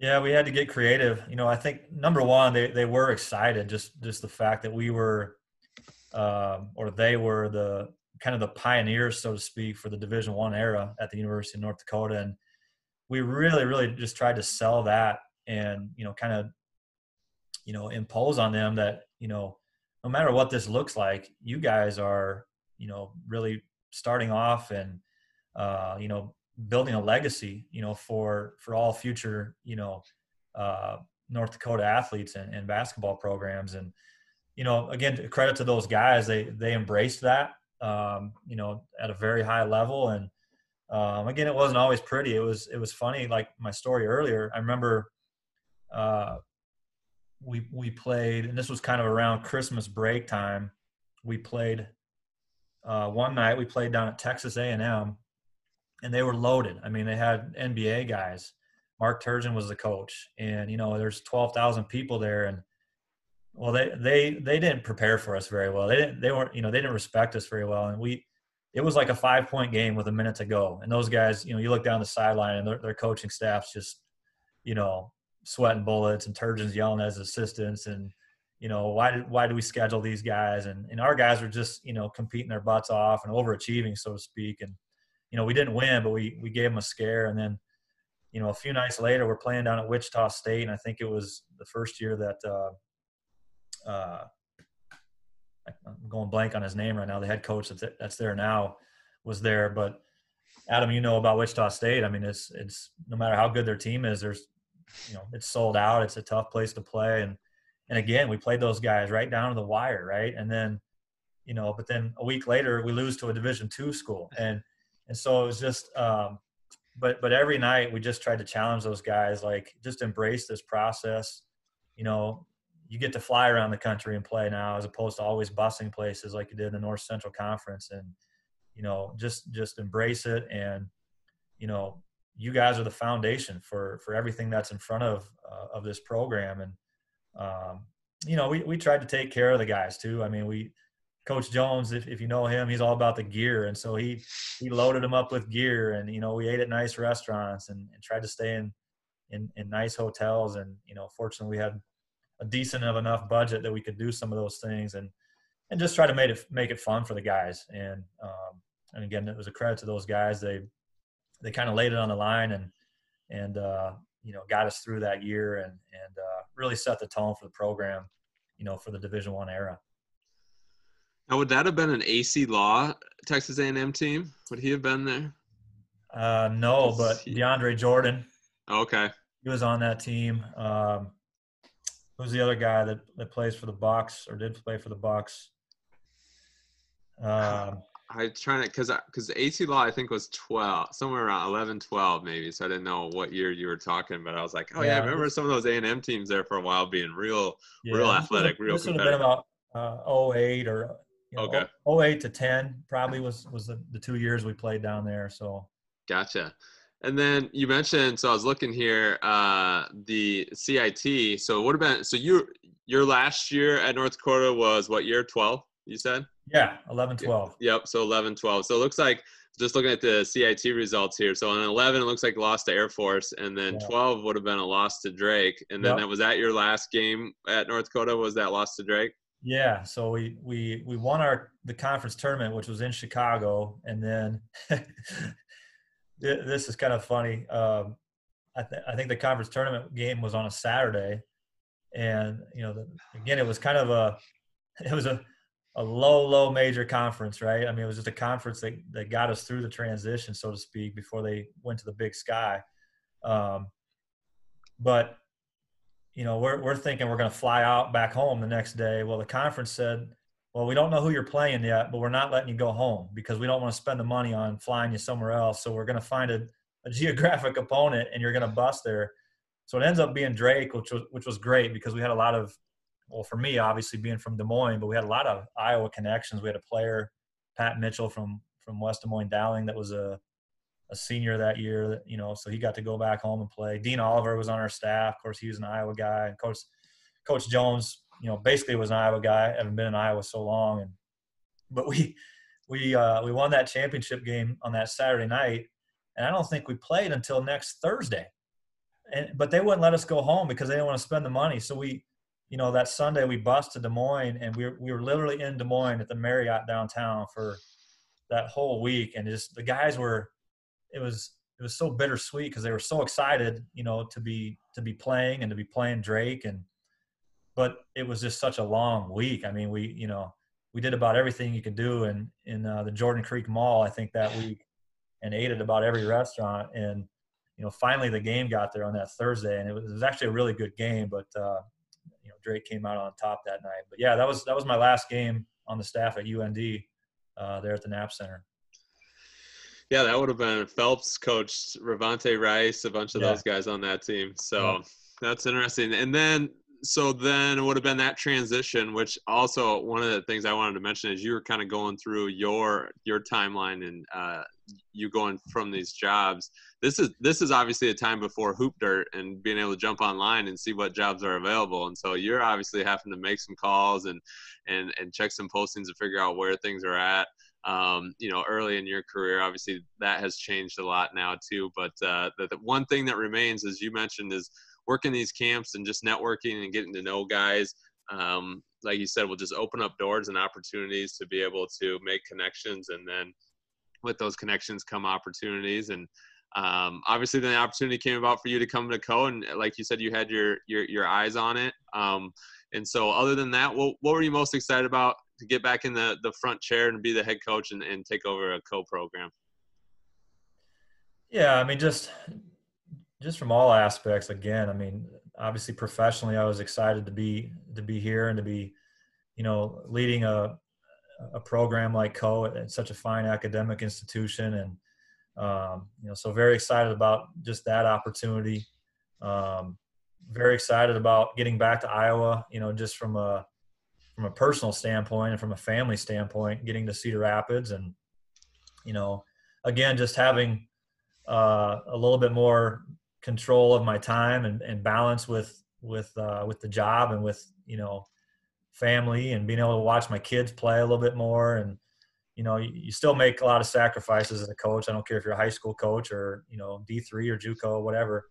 Yeah, we had to get creative. You know, I think number one, they were excited, just the fact that we were, or they were the kind of the pioneers, so to speak, for the Division I era at the University of North Dakota. And we really, really just tried to sell that and, you know, kind of, you know, impose on them that, you know, no matter what this looks like, you guys are, you know, really starting off and, you know, building a legacy, you know, for all future, you know, North Dakota athletes and basketball programs. And, you know, again, credit to those guys. They embraced that, you know, at a very high level. And again, it wasn't always pretty. It was funny. Like my story earlier, I remember we played, and this was kind of around Christmas break time. We played one night. We played down at Texas A&M, and they were loaded. I mean, they had NBA guys. Mark Turgeon was the coach, and, you know, there's 12,000 people there, and well, they didn't prepare for us very well. They weren't, you know, they didn't respect us very well. And it was like a 5-point game with a minute to go. And those guys, you know, you look down the sideline and their coaching staff's just, you know, sweating bullets, and Turgeon's yelling at his assistants, and, you know, why do we schedule these guys? And our guys were just, you know, competing their butts off and overachieving, so to speak. And, you know, we didn't win, but we gave them a scare. And then, you know, a few nights later, we're playing down at Wichita State. And I think it was the first year that, I'm going blank on his name right now. The head coach that's there now was there, but Adam, you know about Wichita State. I mean, it's no matter how good their team is, there's, you know, it's sold out. It's a tough place to play. And again, we played those guys right down to the wire. Right. And then, you know, but then a week later we lose to a Division II school. And so it was just, but every night we just tried to challenge those guys, like just embrace this process. You know, you get to fly around the country and play now, as opposed to always busing places like you did in the North Central Conference. And, you know, just embrace it. And, you know, you guys are the foundation for everything that's in front of this program. And, you know, we tried to take care of the guys too. I mean, Coach Jones, if you know him, he's all about the gear. And so he loaded them up with gear, and, you know, we ate at nice restaurants and tried to stay in nice hotels. And, you know, fortunately we had a decent enough budget that we could do some of those things and just try to make it fun for the guys. And again, it was a credit to those guys. They kind of laid it on the line and you know, got us through that year and really set the tone for the program, you know, for the Division I era. Now, would that have been an AC Law Texas A&M team? Would he have been there? No, but DeAndre Jordan. Okay. He was on that team. Who's the other guy that plays for the Bucs or did play for the Bucs? I'm trying to, because AC Law I think was 12, somewhere around 11, 12 maybe. So I didn't know what year you were talking, but I was like, yeah, I remember some of those A&M teams there for a while being real athletic, real competitive. This would have been about 08 or 08 to 10 probably was the 2 years we played down there. So gotcha. And then you mentioned, so I was looking here, the CIT. So what about, so your last year at North Dakota was what year, 12, you said? Yeah, 11, 12. Yep, so 11, 12. So it looks like, just looking at the CIT results here, so on 11, it looks like loss to Air Force, and then 12 would have been a loss to Drake. And then was that your last game at North Dakota, was that loss to Drake? Yeah, so we won the conference tournament, which was in Chicago, and then this is kind of funny. I think the conference tournament game was on a Saturday, and you know, again, it was kind of a low major conference, right? I mean, it was just a conference that got us through the transition, so to speak, before they went to the Big Sky. But you know, we're thinking we're going to fly out back home the next day. Well, the conference said, well, we don't know who you're playing yet, but we're not letting you go home because we don't want to spend the money on flying you somewhere else. So we're going to find a geographic opponent, and you're going to bust there. So it ends up being Drake, which was great because we had a lot of, well, for me, obviously being from Des Moines, but we had a lot of Iowa connections. We had a player, Pat Mitchell from West Des Moines Dowling, that was a senior that year, that, you know, so he got to go back home and play. Dean Oliver was on our staff. Of course, he was an Iowa guy. And Coach Jones, you know, basically was an Iowa guy. I haven't been in Iowa so long. But we won that championship game on that Saturday night, and I don't think we played until next Thursday. But they wouldn't let us go home because they didn't want to spend the money. So we, you know, that Sunday we bussed to Des Moines, and we were literally in Des Moines at the Marriott downtown for that whole week. And just the guys were, it was so bittersweet because they were so excited, you know, to be playing and to be playing Drake. And but it was just such a long week. I mean, we did about everything you could do in the Jordan Creek Mall, I think, that week, and ate at about every restaurant. And, you know, finally the game got there on that Thursday, and it was actually a really good game, but, you know, Drake came out on top that night. But yeah, that was my last game on the staff at UND, there at the Knapp Center. Yeah, that would have been Phelps coached Ravante Rice, a bunch of those guys on that team. So that's interesting. And then, so then it would have been that transition, which also one of the things I wanted to mention is you were kind of going through your timeline and you going from these jobs. This is obviously a time before Hoop Dirt and being able to jump online and see what jobs are available. And so you're obviously having to make some calls and check some postings to figure out where things are at. You know, early in your career, obviously that has changed a lot now too. But the one thing that remains, as you mentioned, is working these camps and just networking and getting to know guys. like you said, will just open up doors and opportunities to be able to make connections. And then with those connections come opportunities. And obviously then the opportunity came about for you to come to Coe, and like you said, you had your eyes on it. And so other than that, what were you most excited about to get back in the front chair and be the head coach and take over a Coe program? Yeah, I mean, just from all aspects. Again, I mean, obviously professionally, I was excited to be here and to be, you know, leading a program like Coe at such a fine academic institution. And, you know, so very excited about just that opportunity. Very excited about getting back to Iowa, you know, just from a personal standpoint and from a family standpoint, getting to Cedar Rapids. And, you know, again, just having a little bit more control of my time and balance with the job and with, you know, family, and being able to watch my kids play a little bit more. And, you know, you still make a lot of sacrifices as a coach. I don't care if you're a high school coach or, you know, D3 or JUCO, whatever.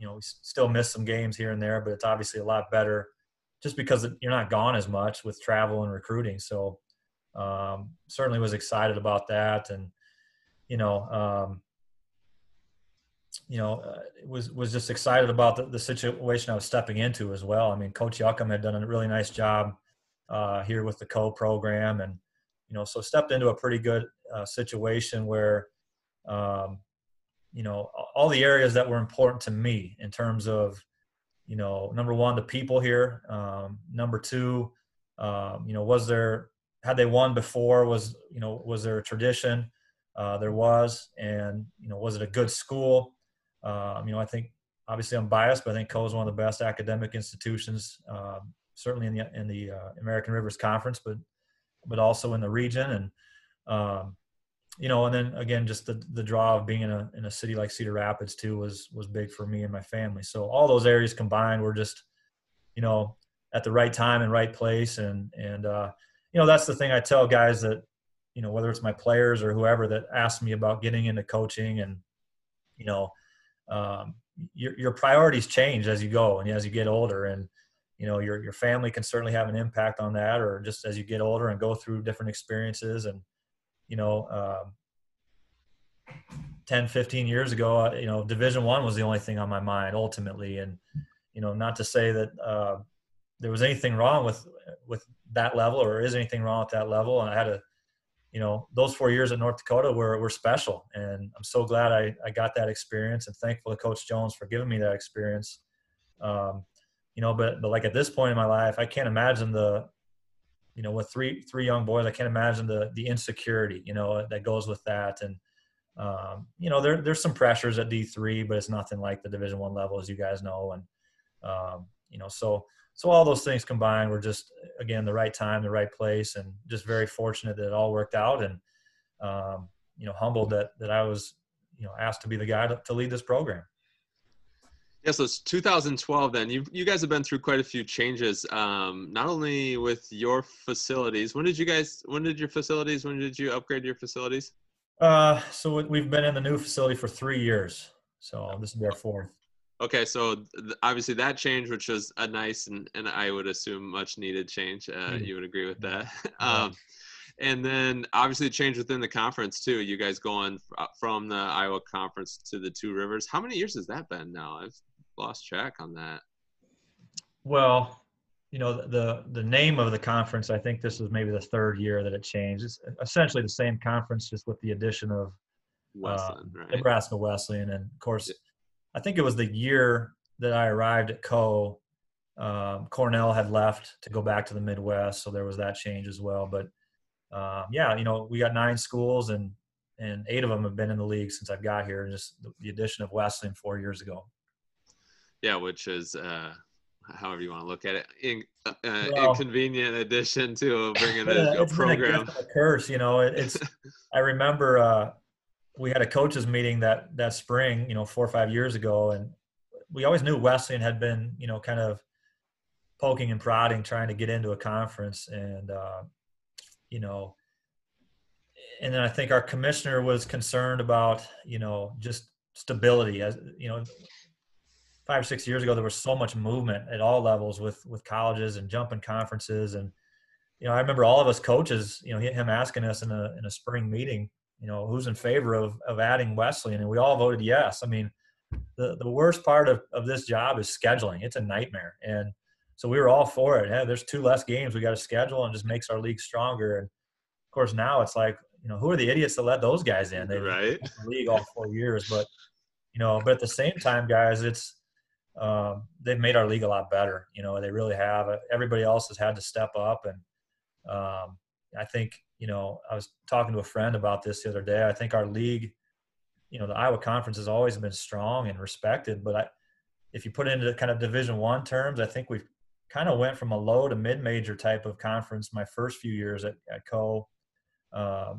You know, we still miss some games here and there, but it's obviously a lot better just because you're not gone as much with travel and recruiting. So certainly was excited about that. And, was just excited about the situation I was stepping into as well. I mean, Coach Yuckham had done a really nice job here with the Coe program, and, you know, so stepped into a pretty good situation where, you know, all the areas that were important to me in terms of, you know, number one, the people here. Number two, you know, had they won before? Was there a tradition? There was, and, you know, was it a good school? You know, I think obviously I'm biased, but I think Coe is one of the best academic institutions, certainly in the American Rivers Conference, but also in the region. And, you know, and then again, just the draw of being in a city like Cedar Rapids too was big for me and my family. So all those areas combined were just, you know, at the right time and right place. And you know, that's the thing I tell guys that, you know, whether it's my players or whoever that asked me about getting into coaching. And, you know, your priorities change as you go and as you get older, and, you know, your family can certainly have an impact on that, or just as you get older and go through different experiences. And, you know, 10, 15 years ago, you know, Division I was the only thing on my mind ultimately. And, you know, not to say that there was anything wrong with that level, or is anything wrong with that level. And I had you know, those 4 years at North Dakota were special. And I'm so glad I got that experience, and thankful to Coach Jones for giving me that experience. You know, but like at this point in my life, I can't imagine you know, with three young boys, I can't imagine the insecurity, you know, that goes with that. And, you know, there's some pressures at D3, but it's nothing like the Division I level, as you guys know. And, you know, so all those things combined were just, again, the right time, the right place, and just very fortunate that it all worked out. And, you know, humbled that I was, you know, asked to be the guy to lead this program. Yeah, so it's 2012 then. You guys have been through quite a few changes, not only with your facilities. When did you upgrade your facilities? So we've been in the new facility for 3 years. So this is our fourth. Okay, so obviously that change, which was a nice and I would assume much needed change. You would agree with that. And then obviously the change within the conference too. You guys going from the Iowa Conference to the Two Rivers. How many years has that been now? I've lost track on that. Well, you know, the name of the conference, I think this is maybe the third year that it changed. It's essentially the same conference, just with the addition of Wesleyan, right? Nebraska Wesleyan, and of course. Yeah. I think it was the year that I arrived at Coe, Cornell had left to go back to the Midwest, so there was that change as well. But, yeah, you know, we got 9 schools, and 8 of them have been in the league since I've got here, and just the addition of Wesleyan 4 years ago. Yeah, which is however you want to look at it, inconvenient addition to bringing a program. It's a curse, you know. It's I remember we had a coaches meeting that spring, you know, 4 or 5 years ago. And we always knew Wesleyan had been, you know, kind of poking and prodding, trying to get into a conference. And, you know, and then I think our commissioner was concerned about, you know, just stability. As you know, 5 or 6 years ago, there was so much movement at all levels with colleges and jumping conferences. And, you know, I remember all of us coaches, you know, him asking us in a spring meeting, you know, who's in favor of adding Wesleyan, and we all voted yes. I mean, the worst part of this job is scheduling. It's a nightmare. And so we were all for it. Hey, there's 2 less games we got to schedule, and just makes our league stronger. And of course now it's like, you know, who are the idiots that let those guys in? They right. The league all 4 years, but you know, but at the same time, guys, it's they've made our league a lot better. You know, they really have. Everybody else has had to step up, and I think, you know, I was talking to a friend about this the other day. I think our league, you know, the Iowa Conference has always been strong and respected, but if you put it into kind of Division I terms, I think we've kind of went from a low to mid-major type of conference my first few years at Coe to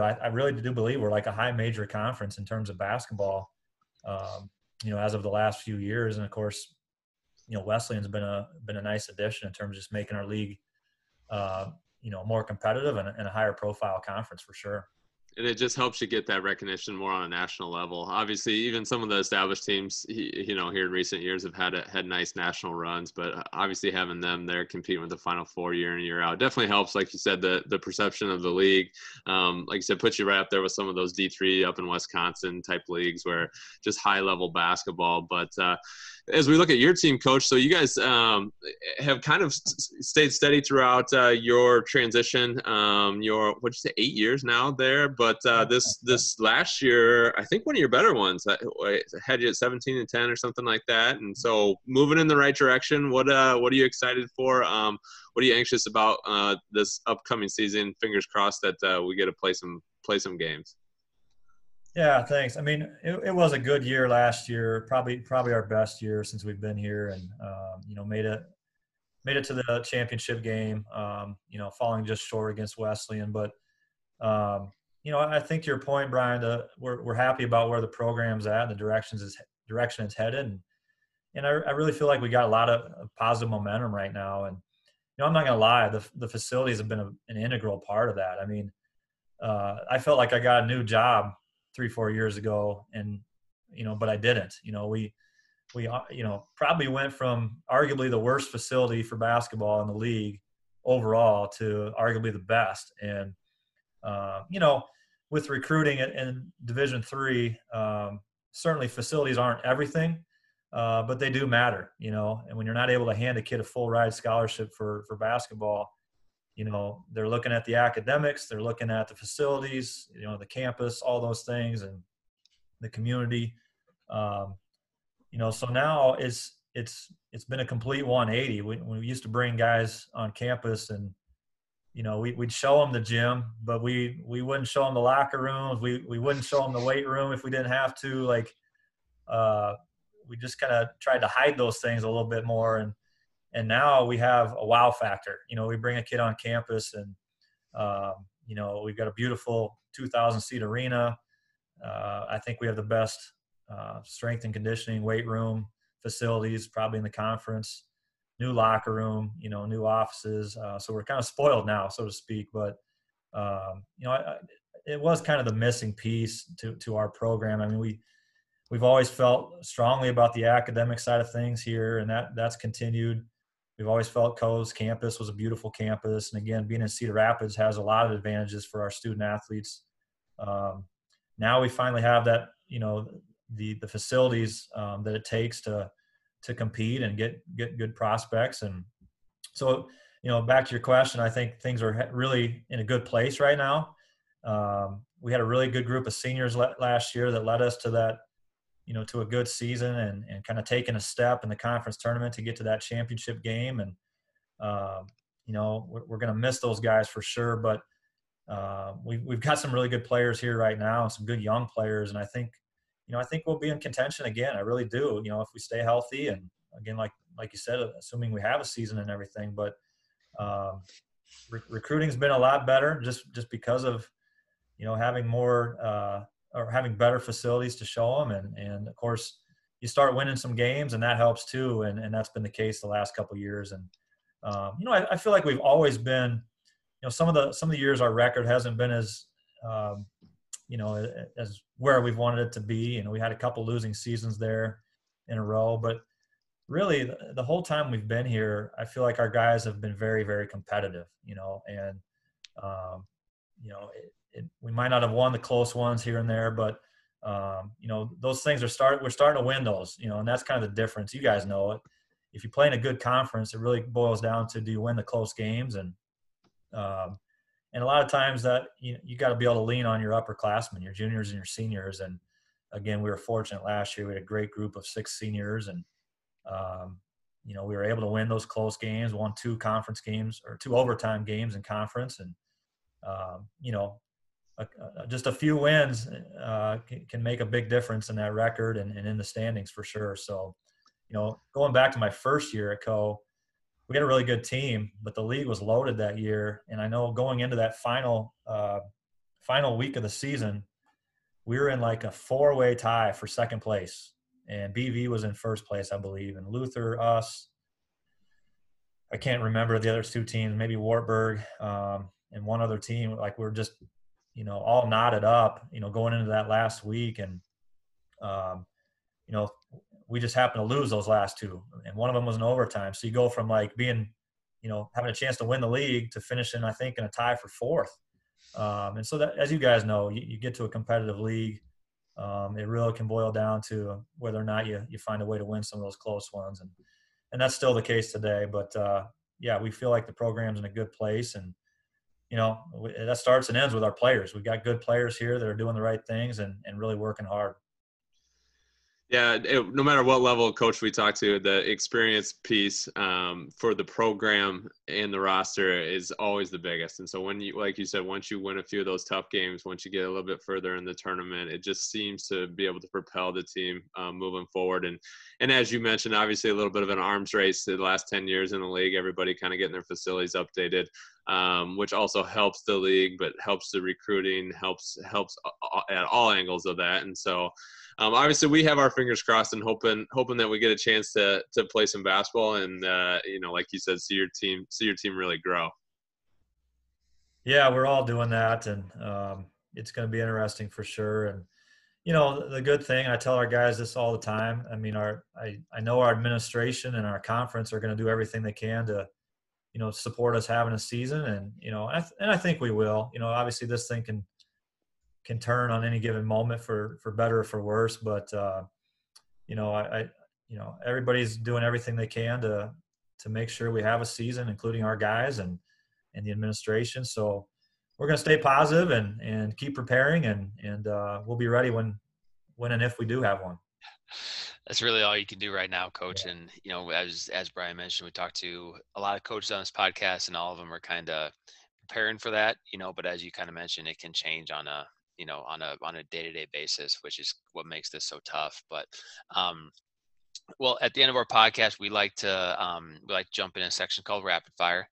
I really do believe we're like a high major conference in terms of basketball, you know, as of the last few years. And of course, you know, Wesleyan's been a nice addition in terms of just making our league, you know, more competitive and a higher profile conference for sure. And it just helps you get that recognition more on a national level. Obviously, even some of the established teams, you know, here in recent years have had nice national runs, but obviously having them there competing with the Final Four year in, year out definitely helps, like you said, the perception of the league. Like you said, puts you right up there with some of those D3 up in Wisconsin type leagues where just high level basketball. But as we look at your team, Coach, so you guys have kind of stayed steady throughout your transition, your, what'd you say, 8 years now there? But this last year, I think one of your better ones, I had you at 17-10 or something like that. And so moving in the right direction, what are you excited for? What are you anxious about this upcoming season? Fingers crossed that we get to play some games. Yeah, thanks. I mean, it was a good year last year, probably our best year since we've been here, and you know, made it to the championship game. You know, falling just short against Wesleyan, but you know, I think to your point, Brian, we're happy about where the program's at and the direction it's headed, and I really feel like we got a lot of positive momentum right now. And you know, I'm not gonna lie, the facilities have been an integral part of that. I mean, I felt like I got a new job 3-4 years ago, and you know, but I didn't. You know, we you know, probably went from arguably the worst facility for basketball in the league overall to arguably the best. And you know, with recruiting in Division III, certainly facilities aren't everything, but they do matter, you know. And when you're not able to hand a kid a full ride scholarship for basketball, you know, they're looking at the academics, they're looking at the facilities, you know, the campus, all those things, and the community. You know, so now it's been a complete 180. We used to bring guys on campus and, you know, we'd show them the gym, but we wouldn't show them the locker rooms. We wouldn't show them the weight room if we didn't have to. Like, we just kind of tried to hide those things a little bit more. And now we have a wow factor. You know, we bring a kid on campus, and you know, we've got a beautiful 2,000-seat arena. I think we have the best strength and conditioning, weight room, facilities probably in the conference. New locker room, you know, new offices. So we're kind of spoiled now, so to speak. But, you know, it was kind of the missing piece to our program. I mean, we've always felt strongly about the academic side of things here, and that's continued. We've always felt Coe's campus was a beautiful campus. And, again, being in Cedar Rapids has a lot of advantages for our student-athletes. Now we finally have that, you know, the facilities that it takes to compete and get good prospects. And so, you know, back to your question, I think things are really in a good place right now. We had a really good group of seniors last year that led us to that, you know, to a good season and kind of taking a step in the conference tournament to get to that championship game. And, you know, we're going to miss those guys for sure, but we've got some really good players here right now and some good young players. And I think we'll be in contention again. I really do, you know, if we stay healthy. And again, like you said, assuming we have a season and everything, but recruiting's been a lot better just because of, you know, having more or having better facilities to show them. And of course you start winning some games, and that helps too. And that's been the case the last couple of years. And you know, I feel like we've always been, you know, some of the years our record hasn't been as, you know, as where we've wanted it to be. You know, we had a couple losing seasons there. in a row. But really, the whole time we've been here, I feel like our guys have been very, very competitive, you know, and, you know, we might not have won the close ones here and there, but, you know, those things are we're starting to win those, you know, and that's kind of the difference. You guys know it. If you play in a good conference, it really boils down to, do you win the close games? And a lot of times that, you got to be able to lean on your upperclassmen, your juniors and your seniors. And again, we were fortunate last year. We had a great group of 6 seniors, and, you know, we were able to win those close games, won 2 conference games, or 2 overtime games in conference. And, you know, just a few wins can make a big difference in that record and in the standings for sure. So, you know, going back to my first year at Coe, we had a really good team, but the league was loaded that year. And I know going into that final week of the season, we were in like a 4-way tie for 2nd place. And BV was in 1st place, I believe. And Luther, us, I can't remember the other 2 teams, maybe Wartburg and one other team. Like, we were just, you know, all knotted up, you know, going into that last week. And, you know, we just happened to lose those last 2. And one of them was in overtime. So you go from like being, you know, having a chance to win the league to finishing, I think, in a tie for 4th. And so that, as you guys know, you get to a competitive league. It really can boil down to whether or not you find a way to win some of those close ones. And that's still the case today. But, yeah, we feel like the program's in a good place. And, you know, that starts and ends with our players. We've got good players here that are doing the right things and really working hard. Yeah, no matter what level of coach we talk to, the experience piece for the program and the roster is always the biggest. And so when you, like you said, once you win a few of those tough games, once you get a little bit further in the tournament, it just seems to be able to propel the team moving forward. And as you mentioned, obviously a little bit of an arms race the last 10 years in the league, everybody kind of getting their facilities updated. Which also helps the league, but helps the recruiting, helps at all angles of that. And so obviously we have our fingers crossed and hoping that we get a chance to play some basketball and, you know, like you said, see your team really grow. Yeah, we're all doing that. And it's going to be interesting for sure. And, you know, the good thing, I tell our guys this all the time. I mean, I know our administration and our conference are going to do everything they can to, you know, support us having a season. And, you know, and I think we will. You know, obviously this thing can turn on any given moment for better or for worse. But, you know, you know, everybody's doing everything they can to make sure we have a season, including our guys and the administration. So we're going to stay positive and keep preparing and we'll be ready when and if we do have one. That's really all you can do right now, Coach. Yeah. And, you know, as Brian mentioned, we talked to a lot of coaches on this podcast, and all of them are kind of preparing for that, you know, but as you kind of mentioned, it can change on a, you know, on a day-to-day basis, which is what makes this so tough. But, well, at the end of our podcast, we like to jump in a section called Rapid Fire.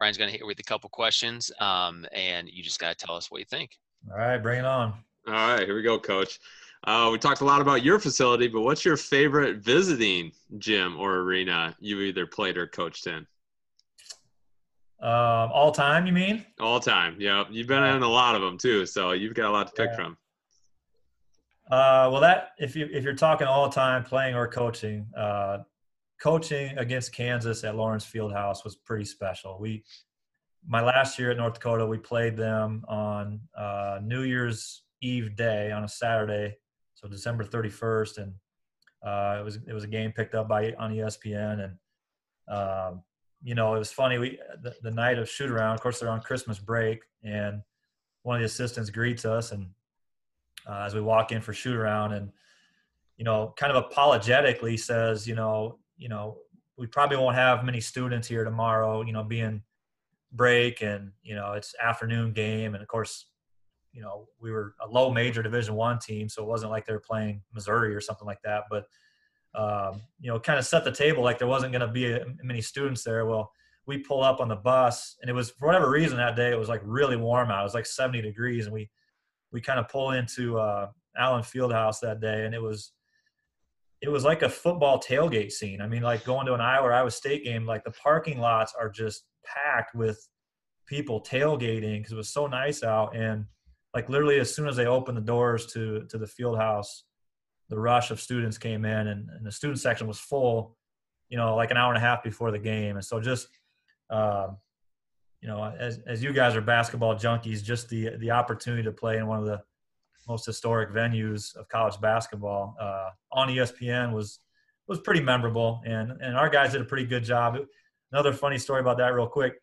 Brian's going to hit you with a couple questions, and you just got to tell us what you think. All right, bring it on. All right, here we go, Coach. We talked a lot about your facility, but what's your favorite visiting gym or arena you either played or coached in? All time, you mean? All time, yeah. You've been in a lot of them too, so you've got a lot to pick from. Well, that if you're talking all time, playing or coaching, coaching against Kansas at Lawrence Fieldhouse was pretty special. My last year at North Dakota, we played them on New Year's Eve day on a Saturday. So December 31st, and it was a game picked up on ESPN, and you know, it was funny. The night of shoot around, of course, they're on Christmas break, and one of the assistants greets us, and as we walk in for shoot around, and you know, kind of apologetically says, you know, we probably won't have many students here tomorrow, you know, being break, and you know, it's afternoon game, and of course, you know, we were a low major Division I team, so it wasn't like they were playing Missouri or something like that. But, you know, kind of set the table like there wasn't going to be many students there. Well, we pull up on the bus, and it was, for whatever reason that day, it was like really warm out. It was like 70 degrees, and we kind of pull into Allen Fieldhouse that day, and it was like a football tailgate scene. I mean, like going to an Iowa or Iowa State game, like the parking lots are just packed with people tailgating because it was so nice out. And like literally as soon as they opened the doors to the field house, the rush of students came in, and the student section was full, you know, like an hour and a half before the game. And so just, you know, as you guys are basketball junkies, just the opportunity to play in one of the most historic venues of college basketball on ESPN was pretty memorable, and our guys did a pretty good job. Another funny story about that real quick.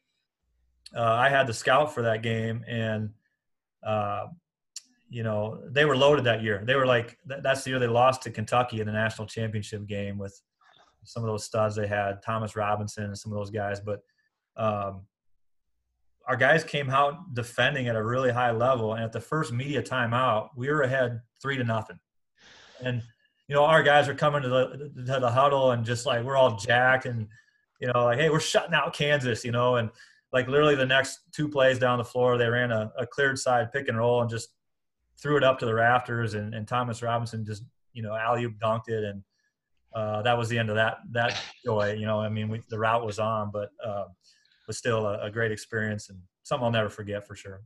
I had the scout for that game, and you know, they were loaded that year. They were like, that's the year they lost to Kentucky in the national championship game with some of those studs they had, Thomas Robinson and some of those guys. But our guys came out defending at a really high level, and at the first media timeout, we were ahead 3-0. And you know, our guys are coming to the huddle and just like, we're all jacked and, you know, like, hey, we're shutting out Kansas, you know. And like literally the next two plays down the floor, they ran a cleared side pick and roll and just threw it up to the rafters, and Thomas Robinson just, you know, alley-oop dunked it, and that was the end of that joy. You know, I mean, the route was on, but was still a great experience and something I'll never forget for sure.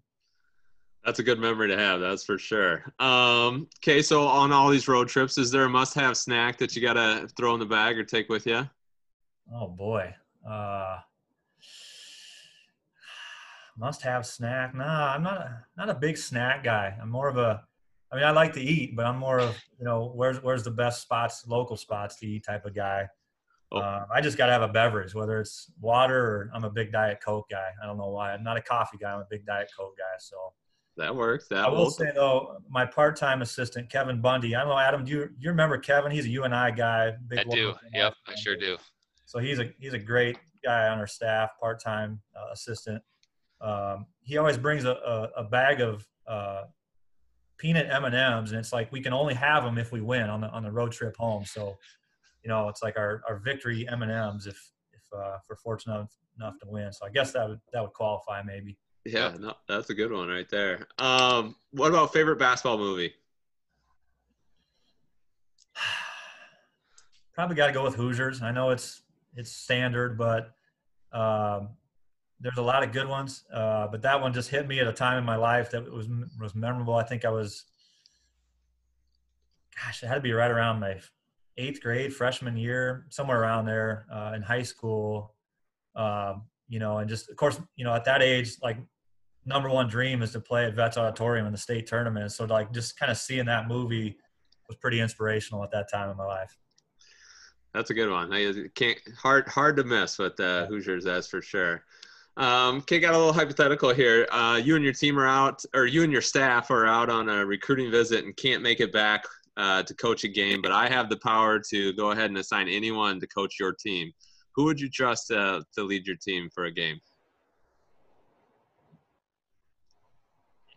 That's a good memory to have, that's for sure. Okay, so on all these road trips, is there a must-have snack that you got to throw in the bag or take with you? Oh, boy. Must-have snack. Nah, I'm not a big snack guy. I'm more of a – I mean, I like to eat, but I'm more of, you know, where's the best spots, local spots to eat type of guy. I just got to have a beverage, whether it's water or I'm a big Diet Coke guy. I don't know why. I'm not a coffee guy. I'm a big Diet Coke guy, so – That works. I will say, though, my part-time assistant, Kevin Bundy. I don't know, Adam, do you remember Kevin? He's a UNI guy. Big I do. Yep, I sure do. So he's a great guy on our staff, part-time assistant. He always brings a bag of peanut M&Ms, and it's like we can only have them if we win on the road trip home. So, you know, it's like our victory M&Ms if we're fortunate enough to win. So I guess that would qualify maybe. Yeah, no, that's a good one right there. What about favorite basketball movie? Probably got to go with Hoosiers. I know it's standard, but there's a lot of good ones. But that one just hit me at a time in my life that was memorable. I think I was, gosh, it had to be right around my 8th grade, freshman year, somewhere around there in high school. You know, and just, of course, you know, at that age, like, number one dream is to play at Vets Auditorium in the state tournament. So, like, just kind of seeing that movie was pretty inspirational at that time in my life. That's a good one. I can't hard to miss with Hoosiers, that's for sure. Okay, got a little hypothetical here. You and your team are out, or you and your staff are out on a recruiting visit and can't make it back to coach a game, but I have the power to go ahead and assign anyone to coach your team. Who would you trust to lead your team for a game?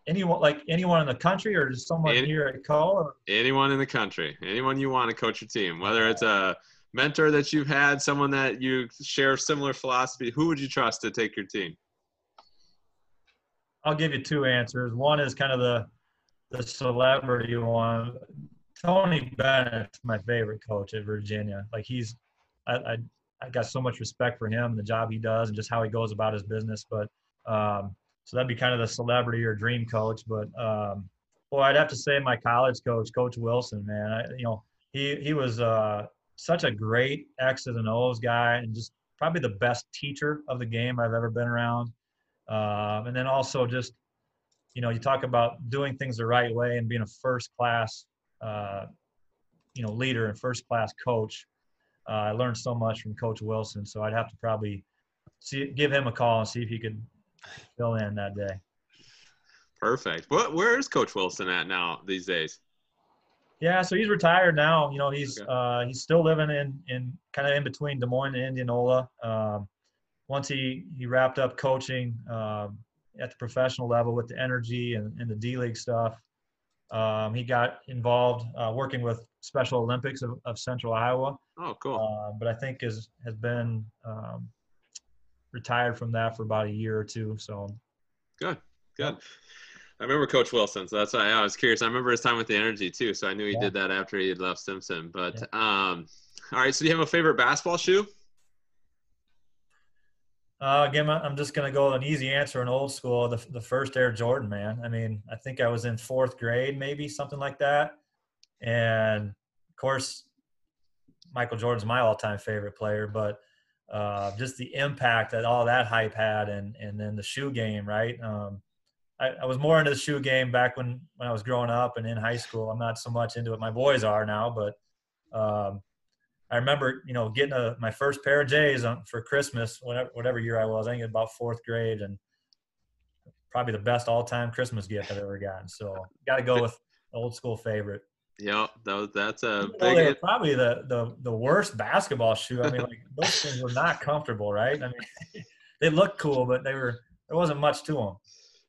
Anyone in the country, or just someone here at Coe? Anyone in the country. Anyone you want to coach your team, whether it's a mentor that you've had, someone that you share similar philosophy. Who would you trust to take your team? I'll give you two answers. One is kind of the celebrity one. Tony Bennett's my favorite coach at Virginia. Like I got so much respect for him and the job he does and just how he goes about his business. But so that'd be kind of the celebrity or dream coach. But boy, I'd have to say my college coach, Coach Wilson, man. You know, he was such a great X's and O's guy, and just probably the best teacher of the game I've ever been around. And then also just, you know, you talk about doing things the right way and being a first-class, you know, leader and first-class coach. I learned so much from Coach Wilson, so I'd have to probably give him a call and see if he could fill in that day. Perfect. Where is Coach Wilson at now these days? Yeah, so he's retired now. You know, he's still living in kind of in between Des Moines and Indianola. Once he wrapped up coaching at the professional level with the Energy and the D-League stuff, he got involved working with Special Olympics of Central Iowa. Oh, cool. But I think has been retired from that for about a year or two. So good. I remember Coach Wilson, so that's why I was curious. I remember his time with the Energy too, so I knew he did that after he had left Simpson. But all right, so do you have a favorite basketball shoe? Again, I'm just going to go with an easy answer in old school, the first Air Jordan, man. I mean, I think I was in 4th grade, maybe something like that. And of course, Michael Jordan's my all-time favorite player, but just the impact that all that hype had, and then the shoe game, right? I was more into the shoe game back when I was growing up and in high school. I'm not so much into it. My boys are now, but I remember, you know, getting my first pair of J's for Christmas, whatever year I was. I think it was about fourth grade, and probably the best all-time Christmas gift I've ever gotten. So got to go with old school favorite. Yeah, that's a big. They're probably the worst basketball shoe. I mean, like, those things were not comfortable, right? I mean, they looked cool, but there wasn't much to them.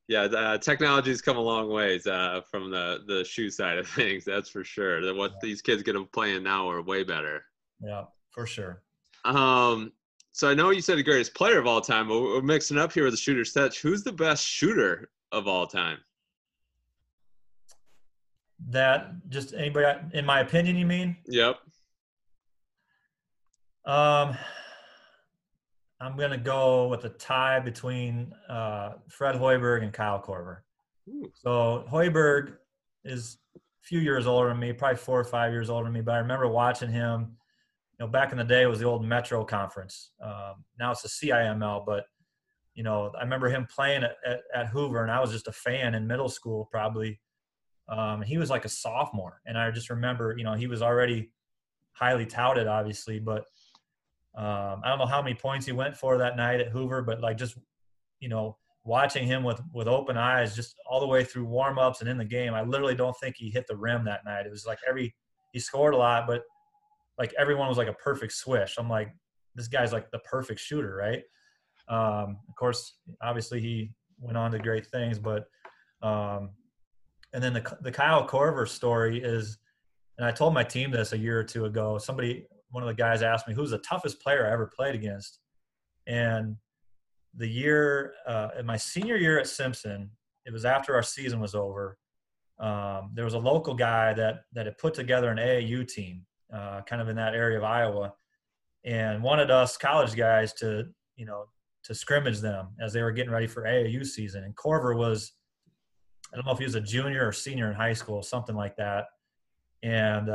Yeah, technology's come a long ways from the shoe side of things. That's for sure. These kids get them playing now are way better. Yeah, for sure. So I know you said the greatest player of all time, but we're mixing up here with the shooter sets. Who's the best shooter of all time? That just anybody, in my opinion, you mean? Yep. I'm going to go with a tie between Fred Hoiberg and Kyle Korver. Ooh. So Hoiberg is a few years older than me, probably 4 or 5 years older than me, but I remember watching him. You know, back in the day, it was the old Metro Conference. Now it's the CIML, but, you know, I remember him playing at Hoover, and I was just a fan in middle school probably. He was like a sophomore, and I just remember, you know, he was already highly touted, obviously, but I don't know how many points he went for that night at Hoover, but like just, you know, watching him with open eyes just all the way through warm-ups and in the game, I literally don't think he hit the rim that night. It was like he scored a lot, but like everyone was like a perfect swish. I'm like, this guy's like the perfect shooter, right? Of course, obviously he went on to great things, but and then the Kyle Korver story is, and I told my team this a year or two ago, one of the guys asked me, who's the toughest player I ever played against? And the year, in my senior year at Simpson, it was after our season was over. There was a local guy that had put together an AAU team, kind of in that area of Iowa, and wanted us college guys to scrimmage them as they were getting ready for AAU season. And Korver was, I don't know if he was a junior or senior in high school, something like that. And,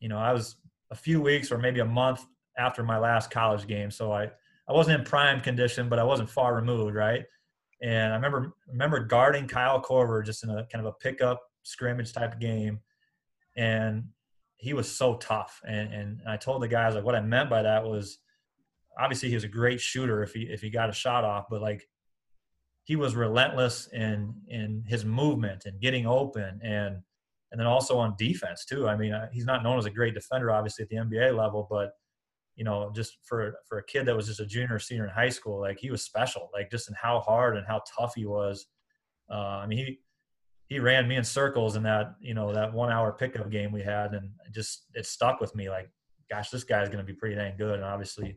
you know, I was a few weeks or maybe a month after my last college game. So I wasn't in prime condition, but I wasn't far removed, right? And I remember guarding Kyle Korver just in a kind of a pickup scrimmage type of game. And he was so tough. And I told the guys, like, what I meant by that was, obviously he was a great shooter if he got a shot off, but like, he was relentless in his movement and getting open, and then also on defense too. I mean, he's not known as a great defender, obviously, at the NBA level, but, you know, just for a kid that was just a junior or senior in high school, like, he was special, like, just in how hard and how tough he was. I mean, he ran me in circles in that, you know, that 1 hour pickup game we had, and it stuck with me. Like, gosh, this guy's going to be pretty dang good. And obviously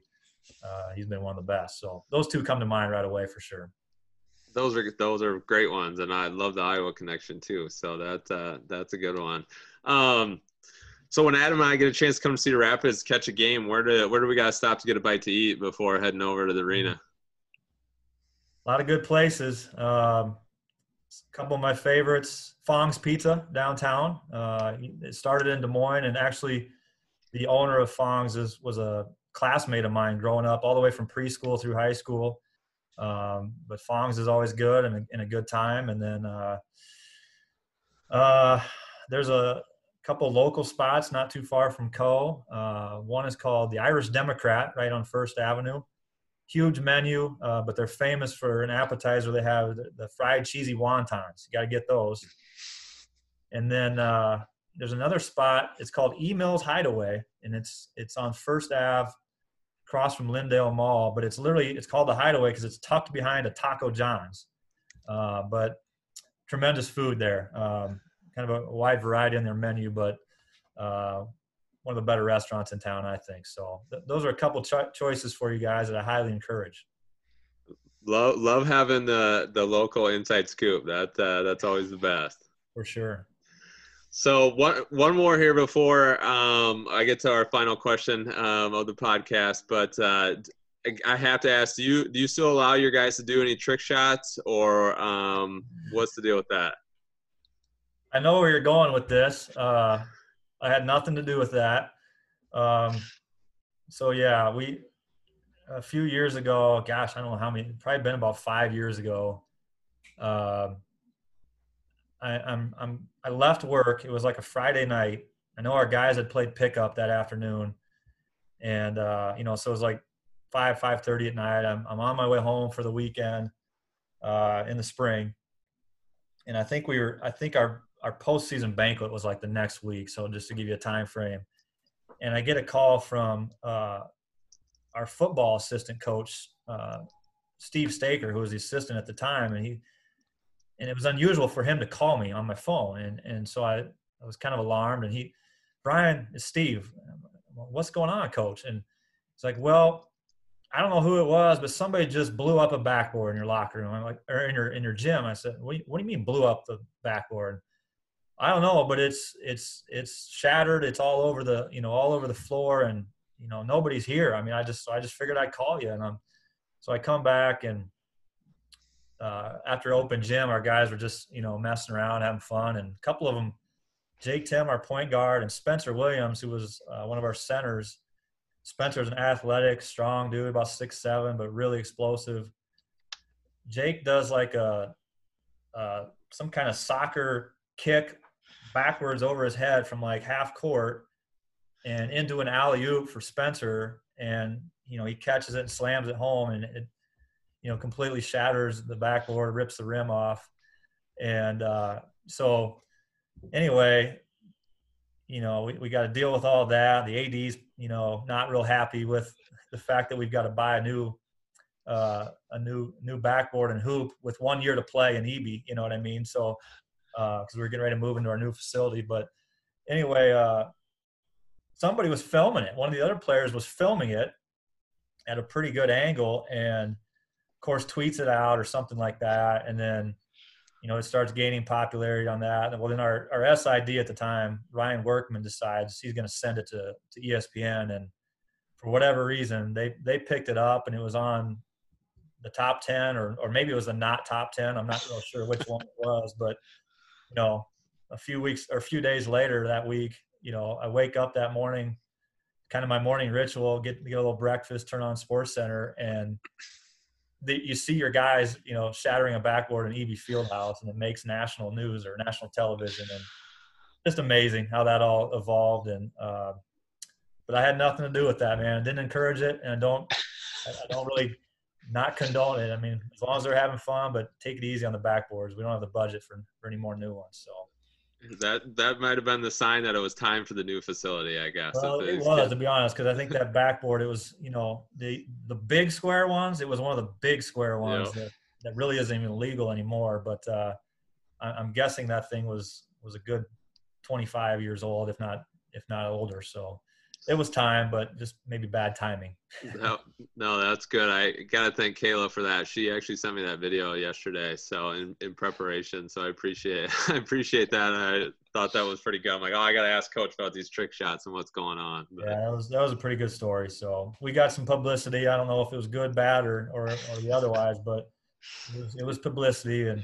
he's been one of the best. So those two come to mind right away for sure. Those are great ones, and I love the Iowa connection too. So that's a good one. So when Adam and I get a chance to come to Cedar Rapids, catch a game, where do we gotta stop to get a bite to eat before heading over to the arena? A lot of good places. A couple of my favorites: Fong's Pizza downtown. It started in Des Moines, and actually, the owner of Fong's was a classmate of mine growing up, all the way from preschool through high school. But Fong's is always good and a good time. And then there's a couple local spots not too far from Coe. One is called the Irish Democrat, right on First Avenue. Huge menu, but they're famous for an appetizer. They have the fried cheesy wontons. You got to get those. And then there's another spot. It's called E. Mills Hideaway, and it's on First Ave, across from Lindale Mall, but it's called the Hideaway because it's tucked behind a Taco John's, but tremendous food there. Kind of a wide variety in their menu, but one of the better restaurants in town, I think. So those are a couple choices for you guys that I highly encourage. Love having the local inside scoop. That's always the best. For sure. So one more here before I get to our final question of the podcast, but I have to ask, do you still allow your guys to do any trick shots, or what's the deal with that? I know where you're going with this. I had nothing to do with that. So yeah, a few years ago, gosh, I don't know how many, probably been about 5 years ago. I left work. It was like a Friday night. I know our guys had played pickup that afternoon, and so it was like 5:30 at night. I'm on my way home for the weekend in the spring, and I think our postseason banquet was like the next week. So just to give you a time frame, and I get a call from our football assistant coach, Steve Staker, who was the assistant at the time, and it was unusual for him to call me on my phone, and so I was kind of alarmed. And Brian, it's Steve. What's going on, coach? And it's like, well, I don't know who it was, but somebody just blew up a backboard in your locker room. I'm like, or in your gym. I said, what do you mean blew up the backboard? I don't know, but it's shattered. It's all over the, all over the floor, and, nobody's here. I mean, I just figured I'd call you. And so I come back, and after open gym, our guys were just, messing around, having fun. And a couple of them, Jake Tim, our point guard, and Spencer Williams, who was one of our centers. Spencer's an athletic, strong dude, about 6'7", but really explosive. Jake does like some kind of soccer kick backwards over his head from like half court and into an alley-oop for Spencer. And, he catches it and slams it home, and it, completely shatters the backboard, rips the rim off. And so – anyway, we got to deal with all that. The AD's, not real happy with the fact that we've got to buy a new backboard and hoop with 1 year to play in EB. You know what I mean? So, cause we were getting ready to move into our new facility. But anyway, somebody was filming it. One of the other players was filming it at a pretty good angle, and of course tweets it out or something like that. And then, it starts gaining popularity on that. And well, then our SID at the time, Ryan Workman, decides he's going to send it to ESPN. And for whatever reason, they picked it up, and it was on the top 10, or maybe it was the not top 10. I'm not real sure which one it was, but, a few days later that week, I wake up that morning, kind of my morning ritual, get a little breakfast, turn on SportsCenter, and you see your guys, shattering a backboard in EB Fieldhouse, and it makes national news or national television, and just amazing how that all evolved. And but I had nothing to do with that, man. I didn't encourage it, and I don't really not condone it. I mean, as long as they're having fun, but take it easy on the backboards. We don't have the budget for any more new ones. So that might have been the sign that it was time for the new facility, I guess. Well, it was, to be honest, because I think that backboard, it was, the big square ones. It was one of the big square ones that really isn't even legal anymore. But I'm guessing that thing was a good 25 years old, if not older. So it was time, but just maybe bad timing. No, that's good. I got to thank Kayla for that. She actually sent me that video yesterday, so in preparation. So I appreciate that. I thought that was pretty good. I'm like, oh, I got to ask Coach about these trick shots and what's going on. But yeah, that was a pretty good story. So we got some publicity. I don't know if it was good, bad, or the otherwise, but it was publicity. And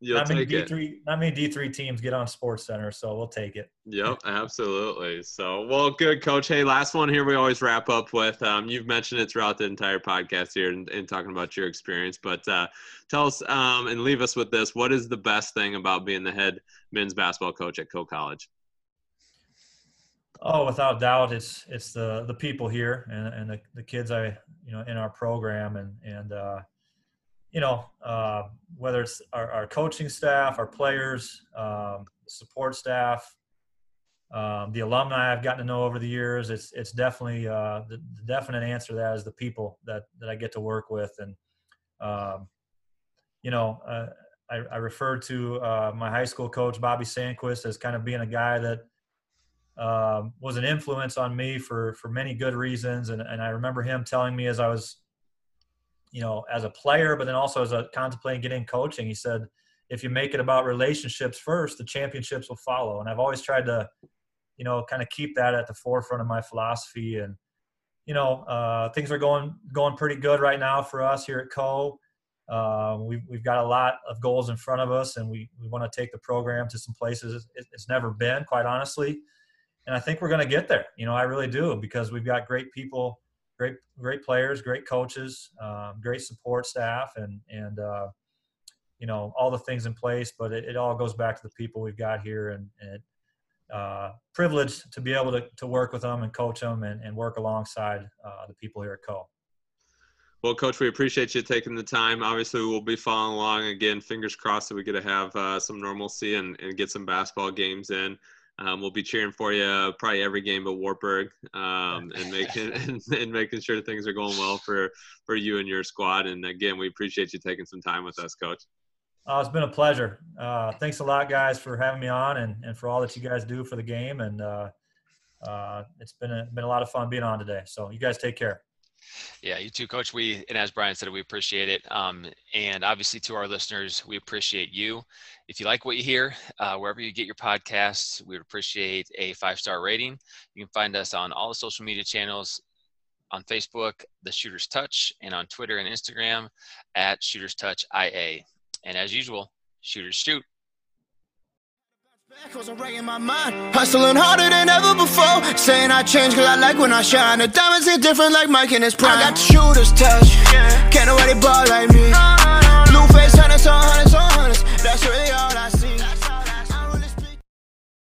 not many D3 teams get on SportsCenter, so we'll take it. Yep, absolutely. So, well, good, Coach. Hey, last one here we always wrap up with. You've mentioned it throughout the entire podcast here and talking about your experience, but tell us and leave us with this. What is the best thing about being the head men's basketball coach at Coe College? Oh, without doubt, it's the people here and the kids in our program and whether it's our coaching staff, our players, support staff, the alumni I've gotten to know over the years, it's definitely the definite answer to that is the people that I get to work with. And, I referred to my high school coach, Bobby Sanquist, as kind of being a guy that was an influence on me for many good reasons. And I remember him telling me as I was, as a player, but then also as a contemplating getting coaching, he said, if you make it about relationships first, the championships will follow. And I've always tried to, kind of keep that at the forefront of my philosophy. And, things are going pretty good right now for us here at Coe. We've got a lot of goals in front of us, and we want to take the program to some places it's never been, quite honestly. And I think we're going to get there. You know, I really do, because we've got great people, great players, great coaches, great support staff, and you know, all the things in place. But it all goes back to the people we've got here, and privileged to be able to work with them and coach them and work alongside the people here at Coe. Well, Coach, we appreciate you taking the time. Obviously, we'll be following along again. Fingers crossed that we get to have some normalcy and get some basketball games in. We'll be cheering for you probably every game but Wartburg, and making sure things are going well for you and your squad. And again, we appreciate you taking some time with us, Coach. It's been a pleasure. Thanks a lot, guys, for having me on and for all that you guys do for the game. And it's been a lot of fun being on today. So you guys take care. Yeah, you too, Coach. And as Brian said, we appreciate it. And obviously to our listeners, we appreciate you. If you like what you hear, wherever you get your podcasts, we would appreciate a 5-star rating. You can find us on all the social media channels, on Facebook, The Shooters Touch, and on Twitter and Instagram at Shooters Touch IA. And as usual, shooters shoot. Cause I'm wrecking my mind, hustling harder than ever before. Saying I change cause I like when I shine. The diamonds hit different like Mike in his prime. I got the shooter's touch, yeah. Can't nobody ball like me.